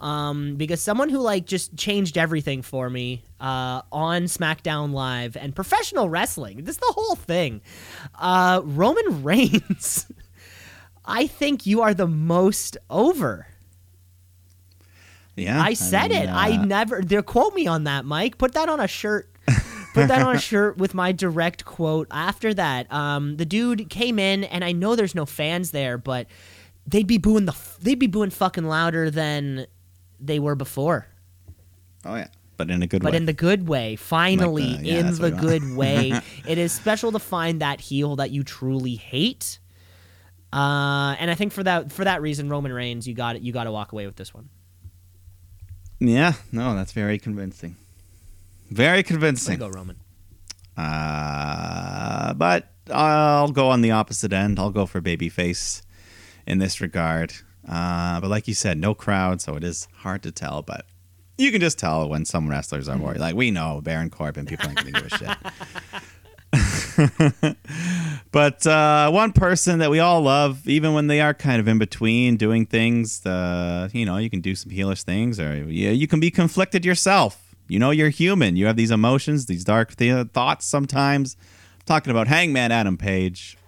Because someone who just changed everything for me on SmackDown Live and professional wrestling, this is the whole thing. Roman Reigns, I think you are the most over. Yeah, I said it. Quote me on that, Mike. Put that on a shirt. Put that on a shirt with my direct quote. After that, the dude came in, and I know there's no fans there, but they'd be booing fucking louder than they were before. Oh yeah, but in a good way. But in the good way, finally, in the good way. It is special to find that heel that you truly hate. And I think for that reason, Roman Reigns, you got to walk away with this one. Yeah, no, that's very convincing. Very convincing. Way to go, Roman. But I'll go on the opposite end. I'll go for babyface in this regard. But like you said, no crowd, so it is hard to tell, but you can just tell when some wrestlers are more, like, we know Baron Corbin, people ain't gonna give a shit. But one person that we all love, even when they are kind of in between doing things, you can do some heelish things, or you can be conflicted yourself. You're human. You have these emotions, these dark thoughts sometimes. I'm talking about Hangman Adam Page.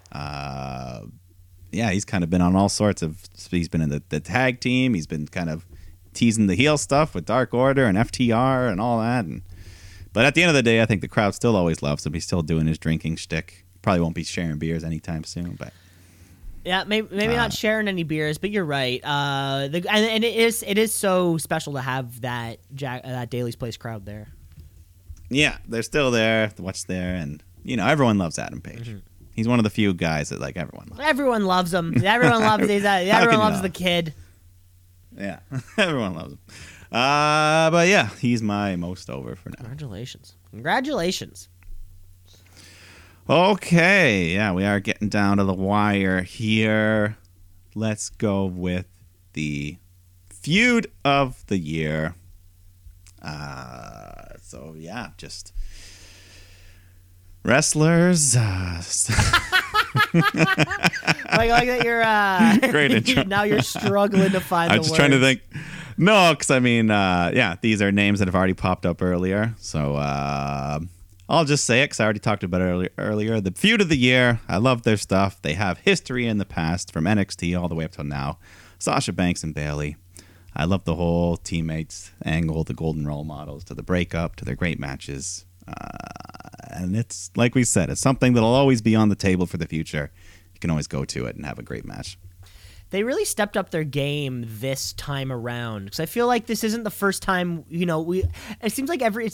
Yeah, he's kind of been on all sorts of... He's been in the tag team. He's been kind of teasing the heel stuff with Dark Order and FTR and all that. But at the end of the day, I think the crowd still always loves him. He's still doing his drinking shtick. Probably won't be sharing beers anytime soon, but... Yeah, maybe not sharing any beers, but you're right. And it is so special to have that that Daily's Place crowd there. Yeah, they're still there. What's there? And, everyone loves Adam Page. Mm-hmm. He's one of the few guys that everyone loves. Everyone loves him. Everyone loves the kid. Yeah, everyone loves him. But yeah, he's my most over for now. Congratulations. Okay, yeah, we are getting down to the wire here. Let's go with the feud of the year. So yeah, just wrestlers. Like, I like that you're great intro. Now you're struggling to find. I'm just trying to think. No, because I mean, yeah, these are names that have already popped up earlier. So I'll just say it because I already talked about it earlier. The feud of the year. I love their stuff. They have history in the past from NXT all the way up till now. Sasha Banks and Bayley. I love the whole teammates angle, the golden role models, to the breakup, to their great matches. And it's, like we said, it's something that'll always be on the table for the future. You can always go to it and have a great match. They really stepped up their game this time around, because I feel like this isn't the first time, you know, it seemed like every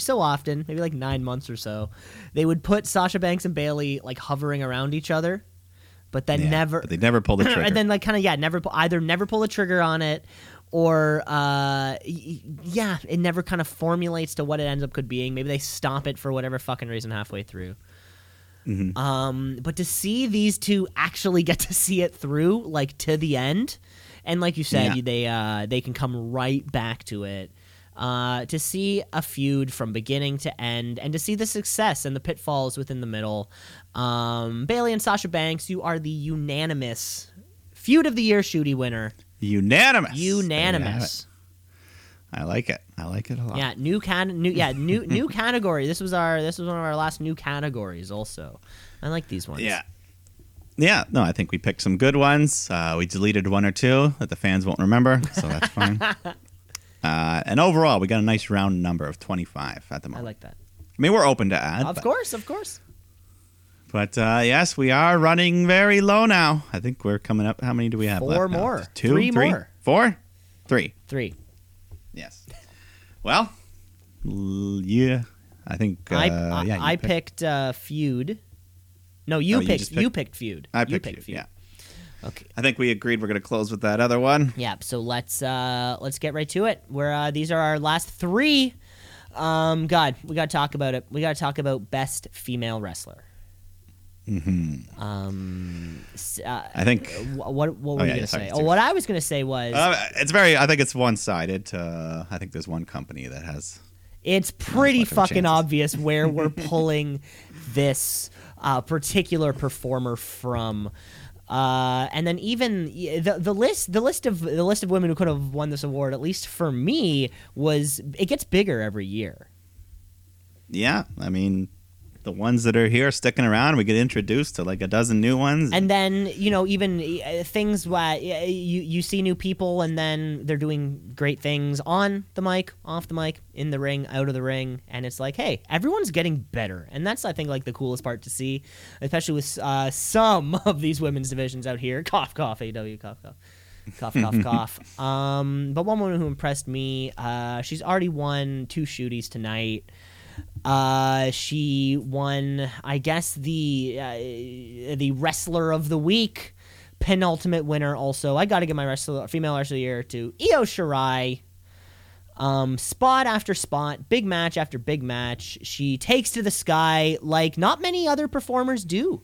so often, maybe like 9 months or so, they would put Sasha Banks and Bayley like hovering around each other, but they never pull the trigger. And then like kind of, yeah, either never pull the trigger on it, or yeah, it never kind of formulates to what it ends up could being. Maybe they stomp it for whatever fucking reason halfway through. Mm-hmm. But to see these two actually get to see it through, like, to the end, and like you said, yeah, they can come right back to it. To see a feud from beginning to end, and to see the success and the pitfalls within the middle. Bayley and Sasha Banks, you are the unanimous feud of the year Shooty winner. Unanimous. I like it. I like it a lot. Yeah, new category. This was one of our last new categories. Also, I like these ones. Yeah. No, I think we picked some good ones. We deleted one or two that the fans won't remember, so that's fine. And overall, we got a nice round number of 25 at the moment. I like that. I mean, we're open to add. Of course. But yes, we are running very low now. I think we're coming up. How many do we have? Four left more. Now? Two. Three more. Four. Three. Yes. Well, yeah, I think I picked feud. No, you picked feud. I picked feud. Yeah. Okay. I think we agreed we're going to close with that other one. Yeah. So let's get right to it. Where these are our last three. God, we got to talk about it. We got to talk about best female wrestler. Mm-hmm. I think. What were you going to say? What I was going to say was it's very. I think it's one-sided. I think there's one company that has. It's pretty fucking obvious where we're pulling this particular performer from, and then even the list of women who could have won this award, at least for me, was it gets bigger every year. Yeah, I mean. The ones that are here sticking around, we get introduced to like a dozen new ones. And then, you know, even things where you see new people and then they're doing great things on the mic, off the mic, in the ring, out of the ring. And it's like, hey, everyone's getting better. And that's, I think, like the coolest part to see, especially with some of these women's divisions out here. Cough, cough, AEW, cough, cough. Cough, cough, cough. But one woman who impressed me, she's already won two Shooties tonight. She won, I guess, the Wrestler of the Week, penultimate winner. Also, I got to give my female wrestler of the year to Io Shirai. Spot after spot, big match after big match, she takes to the sky like not many other performers do.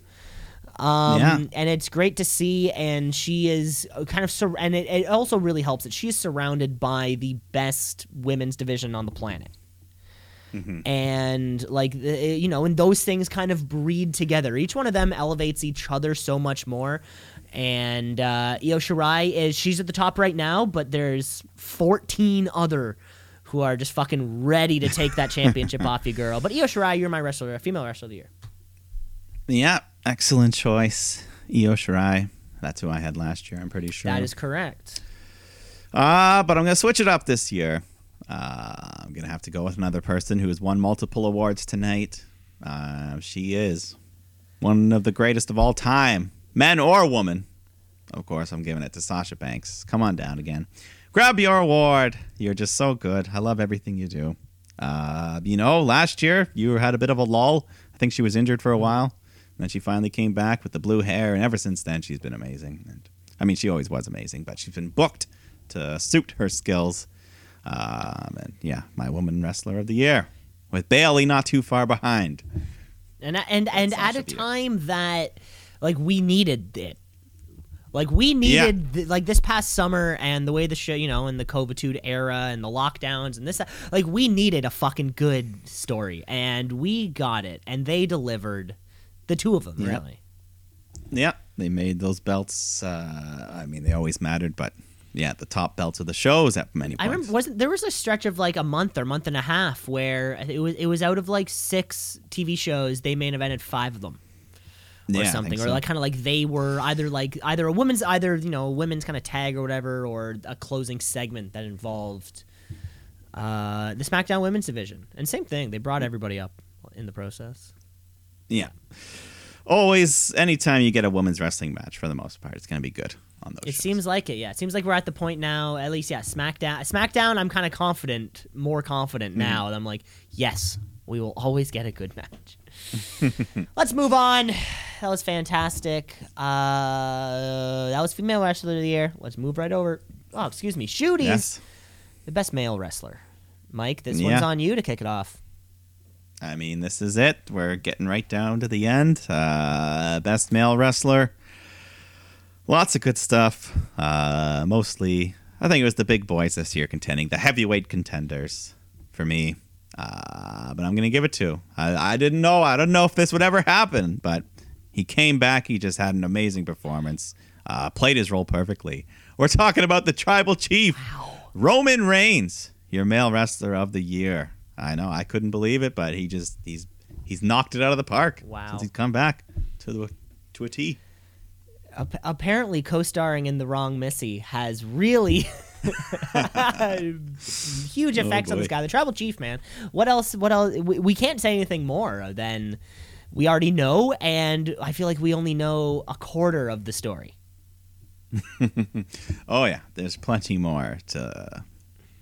And it's great to see. And she is kind of and it also really helps that she's surrounded by the best women's division on the planet. Mm-hmm. And like, you know, and those things kind of breed together. Each one of them elevates each other so much more. And Io Shirai she's at the top right now, but there's 14 other who are just fucking ready to take that championship off you, girl. But Io Shirai, you're my wrestler, female wrestler of the year. Yeah, excellent choice, Io Shirai. That's who I had last year, I'm pretty sure. That is correct. But I'm gonna switch it up this year. I'm going to have to go with another person who has won multiple awards tonight. She is one of the greatest of all time, men or woman. Of course, I'm giving it to Sasha Banks. Come on down again. Grab your award. You're just so good. I love everything you do. You know, last year you had a bit of a lull. I think she was injured for a while. And then she finally came back with the blue hair. And ever since then, she's been amazing. And I mean, she always was amazing, but she's been booked to suit her skills. And yeah, my woman wrestler of the year, with Bayley not too far behind, and at a time that like we needed it. Like, we needed, like, this past summer and the way the show, you know, and the COVID era and the lockdowns and this, like, we needed a fucking good story, and we got it, and they delivered, the two of them, really. Yeah, they made those belts, I mean, they always mattered, but, yeah, the top belts of the shows at many points. I remember, there was a stretch of, like, a month or month and a half where it was out of, like, 6 TV shows, they main evented 5 of them. Or something, or like kind of like they were either a women's, you know, a women's kind of tag or whatever, or a closing segment that involved the SmackDown women's division. And same thing, they brought everybody up in the process. Yeah, always. Anytime you get a women's wrestling match, for the most part, it's gonna be good on those. It shows. Seems like it. Yeah, it seems like we're at the point now. At least, yeah, SmackDown. I'm kind of confident, more confident now. And I'm like, yes, we will always get a good match. Let's move on. That was fantastic. That was female wrestler of the year. Let's move right over. Oh, excuse me. Shooties. Yes. The best male wrestler. Mike, this one's on you to kick it off. I mean, this is it. We're getting right down to the end. Best male wrestler. Lots of good stuff. Mostly, I think it was the big boys this year contending. The heavyweight contenders for me. But I'm going to give it to. I didn't know. I don't know if this would ever happen, but he came back. He just had an amazing performance, played his role perfectly. We're talking about the Tribal Chief, Roman Reigns, your male wrestler of the year. I know. I couldn't believe it, but he's knocked it out of the park since he's come back to a T. Apparently, co-starring in The Wrong Missy has really... huge effects on this guy, the Tribal Chief, man. What else we can't say anything more than we already know, and I feel like we only know a quarter of the story. Oh yeah, there's plenty more to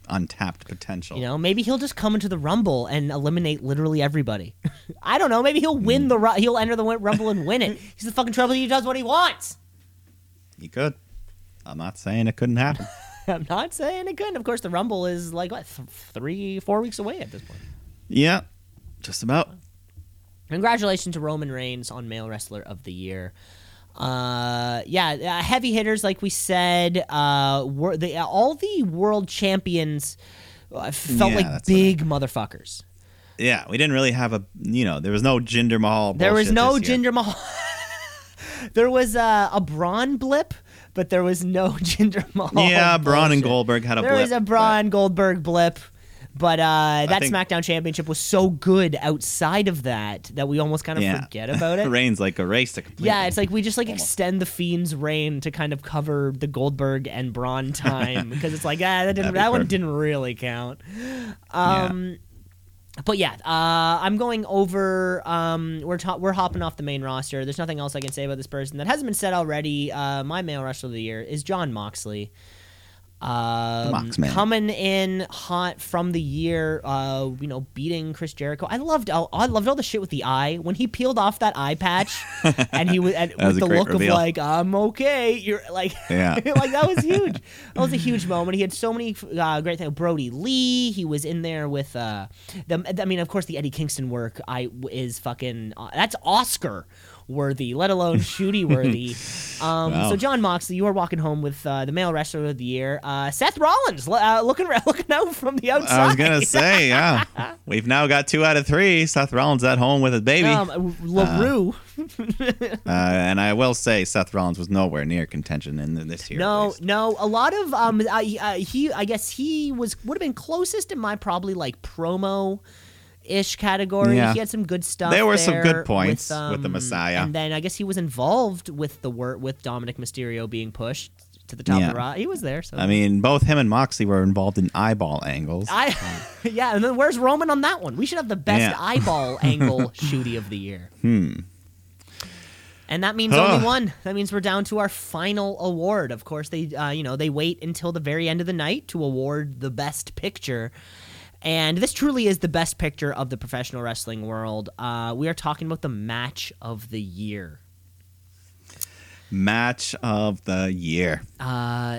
untapped potential. You know, maybe he'll just come into the Rumble and eliminate literally everybody. I don't know, maybe he'll win he'll enter the Rumble and win it. He's the fucking Tribal Chief, he does what he wants. He could. I'm not saying it couldn't happen. I'm not saying it couldn't. Of course, the Rumble is like, what, 3-4 weeks away at this point. Yeah, just about. Congratulations to Roman Reigns on Male Wrestler of the Year. Heavy hitters, like we said. All the world champions felt like big motherfuckers. Yeah, we didn't really have there was no Jinder Mahal bullshit. There was no Jinder Mahal. There was a Braun blip. But there was no Jinder Mahal. Yeah, Braun and Goldberg had a blip. There was a Braun-Goldberg blip. But that SmackDown Championship was so good outside of that we almost kind of forget about it. Reigns like erased it completely. Yeah, it's like we just like extend the Fiend's reign to kind of cover the Goldberg and Braun time. Because it's like, that one didn't really count. But I'm going over. We're hopping off the main roster. There's nothing else I can say about this person that hasn't been said already. My male wrestler of the year is Jon Moxley. Coming in hot from the year, beating Chris Jericho. I loved all the shit with the eye when he peeled off that eye patch, and he was with the look reveal of like, I'm okay. You're like, like that was huge. That was a huge moment. He had so many great things. Brody Lee, he was in there with of course, the Eddie Kingston work. Is fucking that's Oscar worthy, let alone Shooty worthy. So Jon Moxley, you are walking home with the male wrestler of the year. Seth Rollins, looking out from the outside. I was gonna say, yeah, we've now got 2 out of 3. Seth Rollins at home with his baby, LaRue. And I will say, Seth Rollins was nowhere near contention in this year. No, a lot of I guess he would have been closest in my probably like promo ish category. Yeah. He had some good stuff. There were some good points with the Messiah, and then I guess he was involved with the work with Dominic Mysterio being pushed to the top of the roster. He was there. So I mean, both him and Moxley were involved in eyeball angles. And then where's Roman on that one? We should have the best eyeball angle Shooty of the year. And that means only one. That means we're down to our final award. Of course, they they wait until the very end of the night to award the best picture. And this truly is the best picture of the professional wrestling world. We are talking about the match of the year. Match of the year. And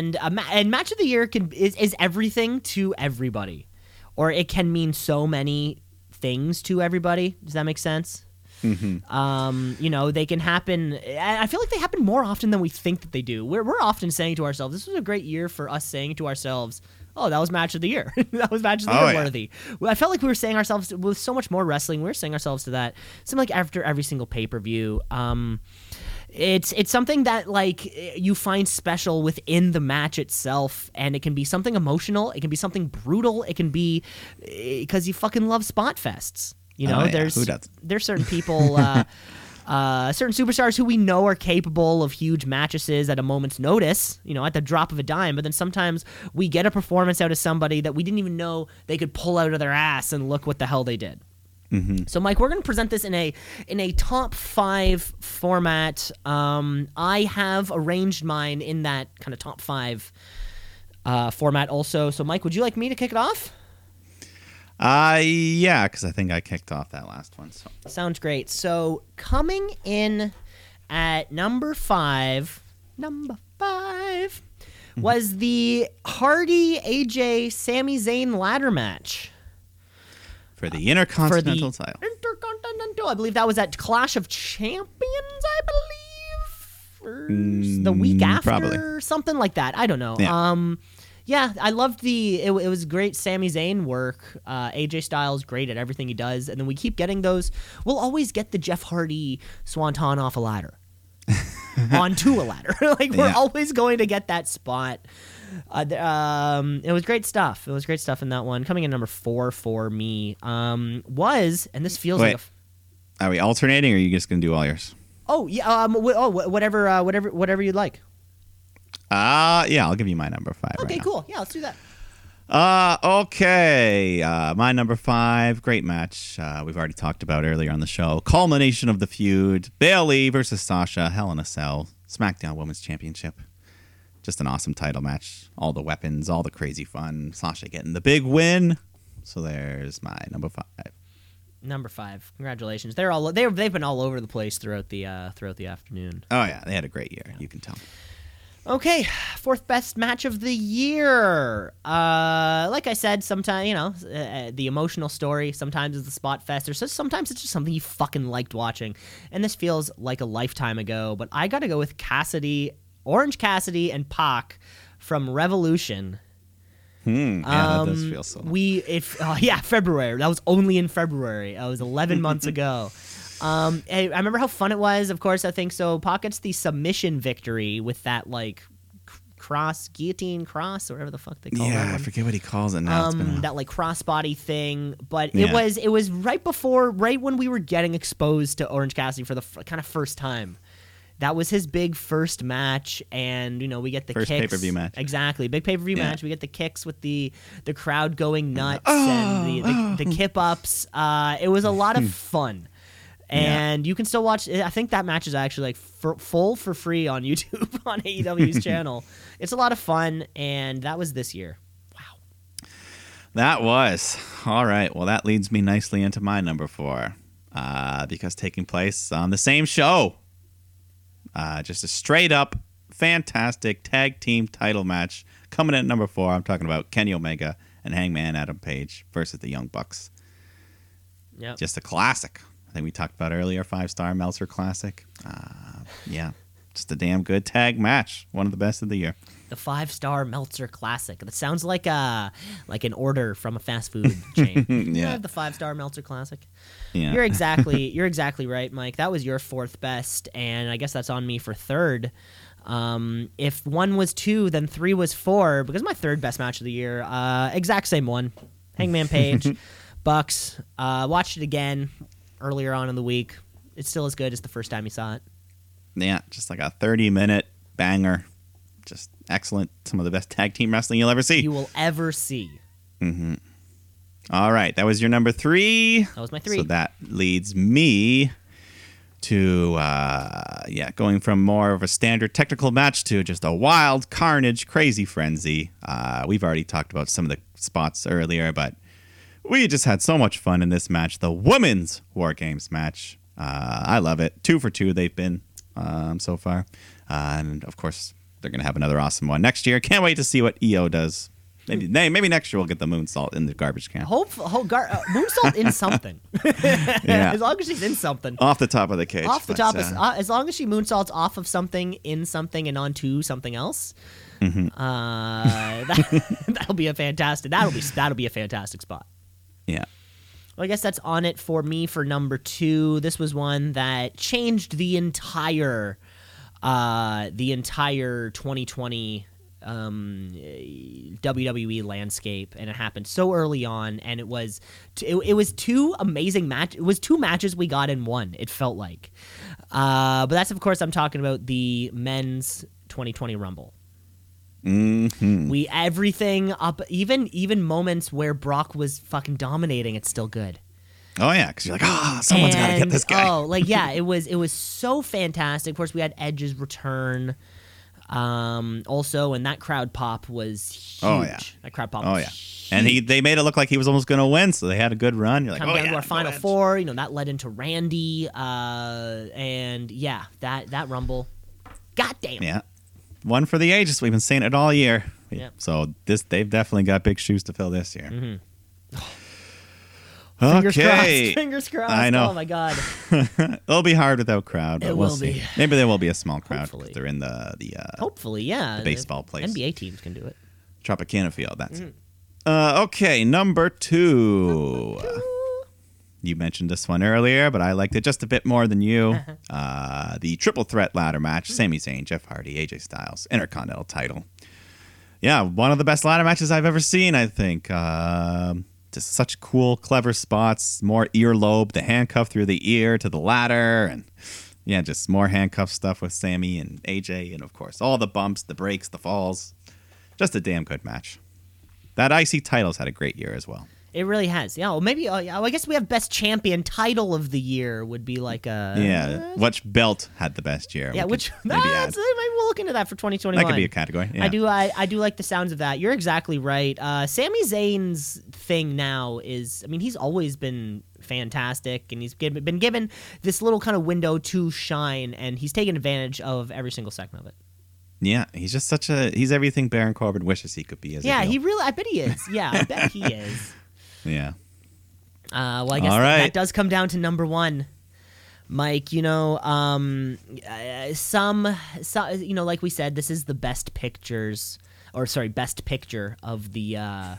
match of the year is everything to everybody, or it can mean so many things to everybody. Does that make sense? Mm-hmm. They can happen. I feel like they happen more often than we think that they do. We're often saying to ourselves, this was a great year for us saying to ourselves, oh, that was match of the year. That was match of the year worthy. I felt like we were saying ourselves with so much more wrestling. We were saying ourselves to that. Something like after every single pay-per-view. It's something that like you find special within the match itself, and it can be something emotional, it can be something brutal, it can be because you fucking love spot fests. You know, there's certain people, certain superstars who we know are capable of huge mattresses at a moment's notice, you know, at the drop of a dime. But then sometimes we get a performance out of somebody that we didn't even know they could pull out of their ass, and look what the hell they did. Mm-hmm. So, Mike, we're going to present this in a top five format. I have arranged mine in that kind of top five format also. So, Mike, would you like me to kick it off? Yeah, because I think I kicked off that last one. So. Sounds great. So, coming in at number five mm-hmm. was the Hardy, AJ, Sami Zayn ladder match. For the Intercontinental title. Intercontinental. I believe that was at Clash of Champions, I believe. Or the week after, probably. Something like that. I don't know. Yeah, I loved it was great Sami Zayn work. AJ Styles, great at everything he does. And then we keep getting those. We'll always get the Jeff Hardy Swanton off a ladder. Onto a ladder. We're always going to get that spot. It was great stuff. It was great stuff in that one. Coming in number 4 for me was, and this feels are we alternating, or are you just gonna do all yours? Oh yeah, whatever you'd like. I'll give you my number 5. Okay, right cool. Now. Yeah, let's do that. My number 5, great match. We've already talked about earlier on the show. Culmination of the feud: Bayley versus Sasha, Hell in a Cell, SmackDown Women's Championship. Just an awesome title match. All the weapons, all the crazy fun. Sasha getting the big win. So there's my number 5. Number 5. Congratulations. They've been all over the place throughout the afternoon. Oh yeah, they had a great year. Yeah. You can tell. Okay, 4th best match of the year. Like I said, sometimes, the emotional story, sometimes it's the spot fest, or sometimes it's just something you fucking liked watching. And this feels like a lifetime ago, but I got to go with Orange Cassidy and Pac from Revolution. That does feel so. February. That was only in February. That was 11 months ago. I remember how fun it was. Of course, I think so. Pac gets the submission victory with that guillotine cross, or whatever the fuck they call it. Yeah, I forget what he calls it now. That crossbody thing. But it was right when we were getting exposed to Orange Cassidy for the kind of first time. That was his big first match, and we get the first kicks. Pay-per-view match. Exactly, big pay-per-view match. We get the kicks with the crowd going nuts and the kip-ups. It was a lot of fun, and you can still watch. I think that match is actually full for free on YouTube on AEW's channel. It's a lot of fun, and that was this year. Wow, that was all right. Well, that leads me nicely into my number 4, because taking place on the same show. Just a straight-up, fantastic tag team title match. Coming at number 4, I'm talking about Kenny Omega and Hangman Adam Page versus the Young Bucks. Yeah, just a classic. I think we talked about earlier, 5-star Meltzer classic. Just a damn good tag match. One of the best of the year. The 5-star Meltzer classic. That sounds like an order from a fast food chain. The 5-star Meltzer classic. Yeah. You're exactly right, Mike. That was your 4th best, and I guess that's on me for 3rd. If 1 was 2, then 3 was 4, because my 3rd best match of the year, exact same one. Hangman Page, Bucks. Watched it again earlier on in the week. It's still as good as the first time you saw it. Yeah, just like a 30-minute banger. Just excellent. Some of the best tag team wrestling you'll ever see. Mm-hmm. All right, that was your number 3. That was my 3. So that leads me to, going from more of a standard technical match to just a wild carnage, crazy frenzy. We've already talked about some of the spots earlier, but we just had so much fun in this match. The women's War Games match. I love it. 2 for 2 they've been so far. And, of course, they're going to have another awesome one next year. Can't wait to see what EO does Maybe next year we'll get the moon salt in the garbage can. Moon salt in something. Yeah. As long as she's in something. Off the top of the cage. As long as she moon salts off of something, in something, and onto something else. Mm-hmm. That'll be a fantastic spot. Yeah. Well, I guess that's on it for me for number two. This was one that changed the entire 2020. WWE landscape, and it happened so early on, and it was two amazing matches. It was two matches we got in one, it felt like. But that's, of course, I'm talking about the men's 2020 Rumble. Mm-hmm. Everything up, even moments where Brock was fucking dominating, it's still good. Oh yeah, because you're like, someone's got to get this guy. It was so fantastic. Of course, we had Edge's return. Also, and that crowd pop was huge. Oh, yeah. That crowd pop was huge. And they made it look like he was almost going to win, so they had a good run. You're like, to our Final Four. That led into Randy. And yeah, that Rumble. Goddamn. Yeah. One for the ages. We've been saying it all year. Yeah. So they've definitely got big shoes to fill this year. Mm-hmm. Fingers crossed. I know. Oh, my God. It'll be hard without crowd, but we'll see. Maybe there will be a small crowd. Hopefully. Because they're in hopefully, yeah. The baseball place. NBA teams can do it. Tropicana Field, that's it. Okay, number two. You mentioned this one earlier, but I liked it just a bit more than you. Uh-huh. The triple threat ladder match, Sami Zayn, Jeff Hardy, AJ Styles, Intercontinental title. Yeah, one of the best ladder matches I've ever seen, I think. Just such cool, clever spots, more earlobe, the handcuff through the ear to the ladder, and yeah, just more handcuff stuff with Sammy and AJ, and of course, all the bumps, the breaks, the falls. Just a damn good match. That IC title's had a great year as well. It really has. Yeah, well, maybe, I guess we have best champion title of the year would be like a... Yeah, which belt had the best year? Yeah, maybe we'll look into that for 2021. That could be a category, yeah. I do like the sounds of that. You're exactly right. Sami Zayn's thing now is... I mean, he's always been fantastic, and he's been given this little kind of window to shine, and he's taken advantage of every single second of it. Yeah, he's just he's everything Baron Corbin wishes he could be. I bet he is. Yeah, I bet he is. Yeah. Well, I guess that does come down to number one, Mike. Like we said, this is the best picture of the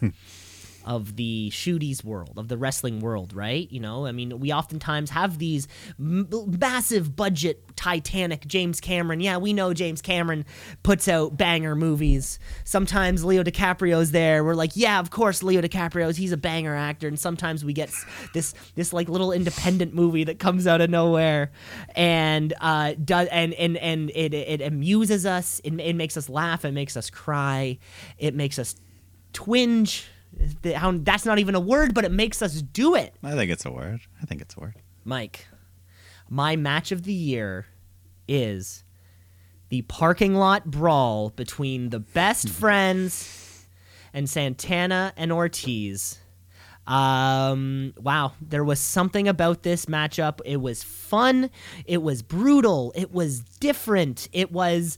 of the shooties world, of the wrestling world, right? I mean, we oftentimes have these massive budget Titanic James Cameron. Yeah, we know James Cameron puts out banger movies. Sometimes Leo DiCaprio's there. We're like, yeah, of course, Leo DiCaprio's. He's a banger actor. And sometimes we get this like little independent movie that comes out of nowhere and it amuses us. It makes us laugh. It makes us cry. It makes us twinge. That's not even a word, but it makes us do it. I think it's a word. Mike, my match of the year is the parking lot brawl between the Best Friends and Santana and Ortiz. Wow, there was something about this matchup. It was fun. It was brutal. It was different. It was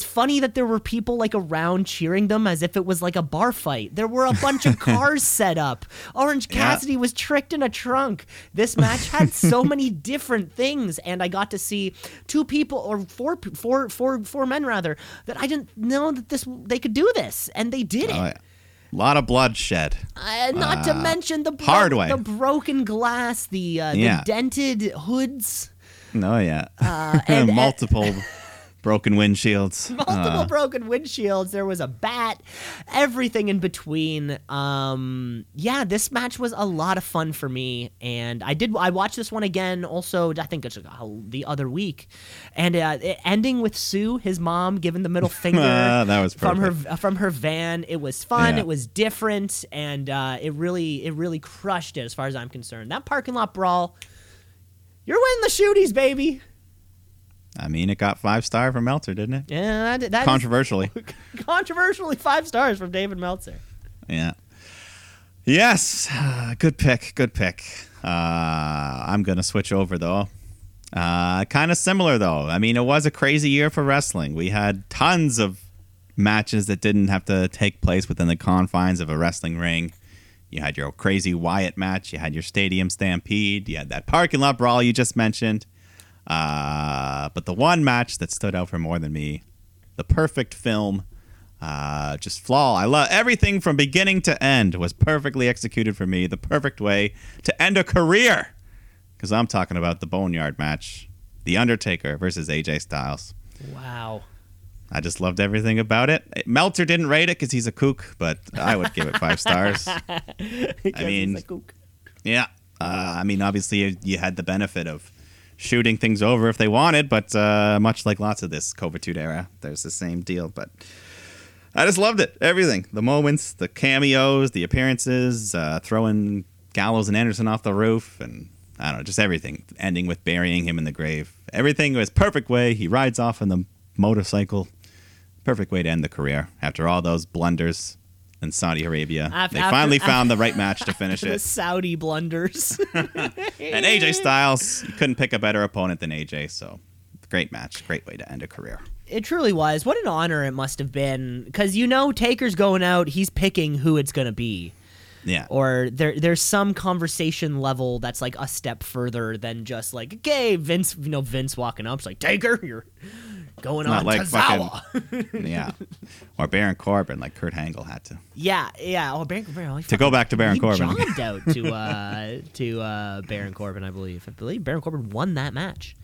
funny that there were people like around cheering them as if it was like a bar fight. There were a bunch of cars set up. Orange Cassidy was tricked in a trunk. This match had so many different things, and I got to see two people or four men rather that I didn't know that they could do this, and they did it. Yeah. A lot of bloodshed. Not to mention the broken glass, the dented hoods. Oh, yeah. And multiple broken windshields. There was a bat. Everything in between. Yeah, this match was a lot of fun for me. And I watched this one again also, I think it's the other week. And ending with Sue, his mom, giving the middle finger that was from her van. It was fun. Yeah. It was different. And it really crushed it as far as I'm concerned. That parking lot brawl, you're winning the shooties, baby. I mean, it got 5-star from Meltzer, didn't it? Yeah, that controversially. Controversially 5 stars from David Meltzer. Yeah. Yes. Good pick. I'm going to switch over, though. Kind of similar, though. I mean, it was a crazy year for wrestling. We had tons of matches that didn't have to take place within the confines of a wrestling ring. You had your Crazy Wyatt match. You had your Stadium Stampede. You had that parking lot brawl you just mentioned. But the one match that stood out for more than me, the perfect film, just flaw. I love everything from beginning to end was perfectly executed for me. The perfect way to end a career. Because I'm talking about the Boneyard match. The Undertaker versus AJ Styles. Wow. I just loved everything about it. Meltzer didn't rate it because he's a kook, but I would give it 5 stars. I mean, he's a kook. Yeah. I mean, obviously, you had the benefit of shooting things over if they wanted, but much like lots of this COVID era, there's the same deal. But I just loved it. Everything. The moments, the cameos, the appearances, throwing Gallows and Anderson off the roof, and I don't know, just everything. Ending with burying him in the grave. Everything was perfect way. He rides off in the motorcycle. Perfect way to end the career after all those blunders in Saudi Arabia. They finally found the right match to finish it. The Saudi blunders. And AJ Styles, you couldn't pick a better opponent than AJ, so great match. Great way to end a career. It truly was. What an honor it must have been, because you know Taker's going out. He's picking who it's going to be. Yeah. Or there's some conversation level that's like a step further than just like, okay, Vince, you know, Vince walking up, it's like, Taker, you're going on like Tozawa. Fucking, yeah. Or Baron Corbin, like Kurt Angle had to. Yeah, yeah. Oh, Baron, like, to go back to Baron Corbin. He jobbed out to Baron Corbin, I believe. I believe Baron Corbin won that match.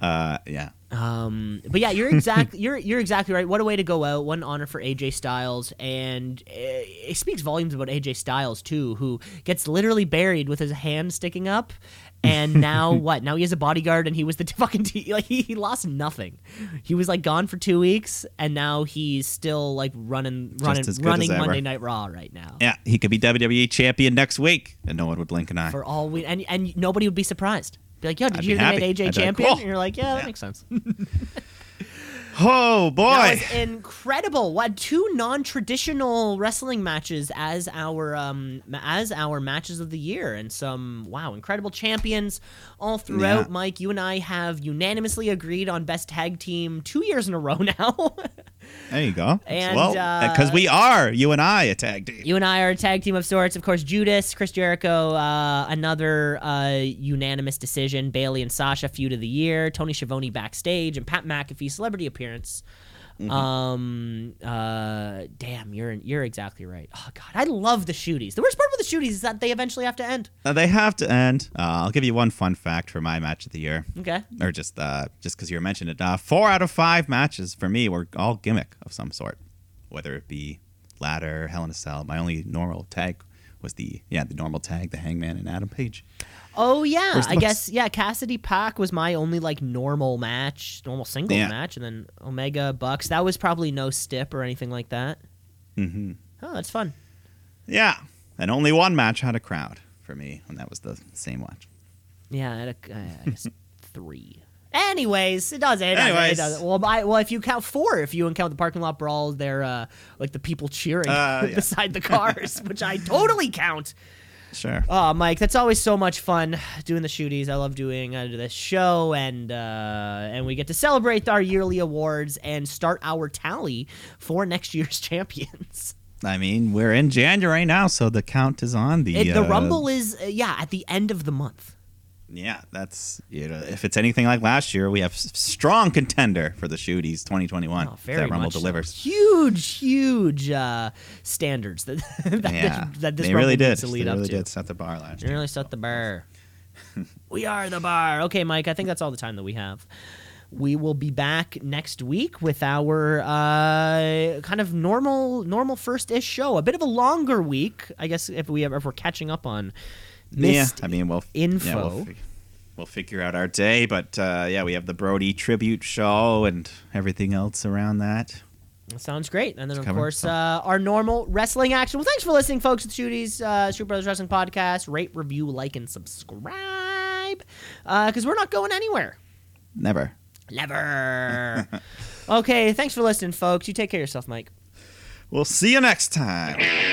Yeah. But yeah, you're exactly right. What a way to go out. What an honor for AJ Styles, and it speaks volumes about AJ Styles too, who gets literally buried with his hand sticking up. And now what? Now he has a bodyguard, and he was the fucking he lost nothing. He was like gone for 2 weeks, and now he's still like running Monday Night Raw right now. Yeah, he could be WWE champion next week, and no one would blink an eye. For all we and nobody would be surprised. Be like, yo, did you hear they made AJ champion? Like, cool. And you're like, yeah, that makes sense. Oh, boy. That was incredible. What, 2 non-traditional wrestling matches as our matches of the year, and some, wow, incredible champions all throughout. Yeah. Mike, you and I have unanimously agreed on best tag team 2 years in a row now. There you go. And, well, because we are, you and I, a tag team. You and I are a tag team of sorts. Of course, Judas, Chris Jericho, another unanimous decision. Bailey and Sasha, feud of the year. Tony Schiavone backstage, and Pat McAfee, celebrity appearance. Mm-hmm. Damn, you're exactly right. Oh God, I love the Shooties. The worst part about the Shooties is that they eventually have to end. They have to end. I'll give you one fun fact for my match of the year. Okay. Or just because you mentioned it. 4 out of 5 matches for me were all gimmick of some sort, whether it be ladder, Hell in a Cell. My only normal tag was the normal tag, the Hangman and Adam Page. Oh yeah, I guess yeah. Cassidy Pac was my only like normal single match, and then Omega Bucks. That was probably no stip or anything like that. Mm-hmm. Oh, that's fun. Yeah, and only one match had a crowd for me, and that was the same match. Yeah, I guess 3. Anyways, it does it. Anyways. It does it. Well, if you count 4, if you count the parking lot brawls, they're like the people cheering beside the cars, which I totally count. Sure. Oh, Mike, that's always so much fun doing the Shooties. I love doing this show, and we get to celebrate our yearly awards and start our tally for next year's champions. I mean, we're in January now, so the count is on. The Rumble is at the end of the month. Yeah, that's if it's anything like last year, we have strong contender for the Shooties 2021. Oh, very that Rumble much delivers. So. Huge standards that this Rumble really did. Needs to lead up to. They really did set the bar last year. They really set the bar. We are the bar. Okay, Mike, I think that's all the time that we have. We will be back next week with our kind of normal first-ish show. A bit of a longer week, I guess, if we're catching up on missed info. Yeah, we'll figure out our day, but we have the Brody tribute show and everything else around that. That sounds great. And then, of course, our normal wrestling action. Well, thanks for listening, folks, to Shooties, Shoot Brothers Wrestling Podcast. Rate, review, like, and subscribe, because we're not going anywhere. Never. Okay, thanks for listening, folks. You take care of yourself, Mike. We'll see you next time.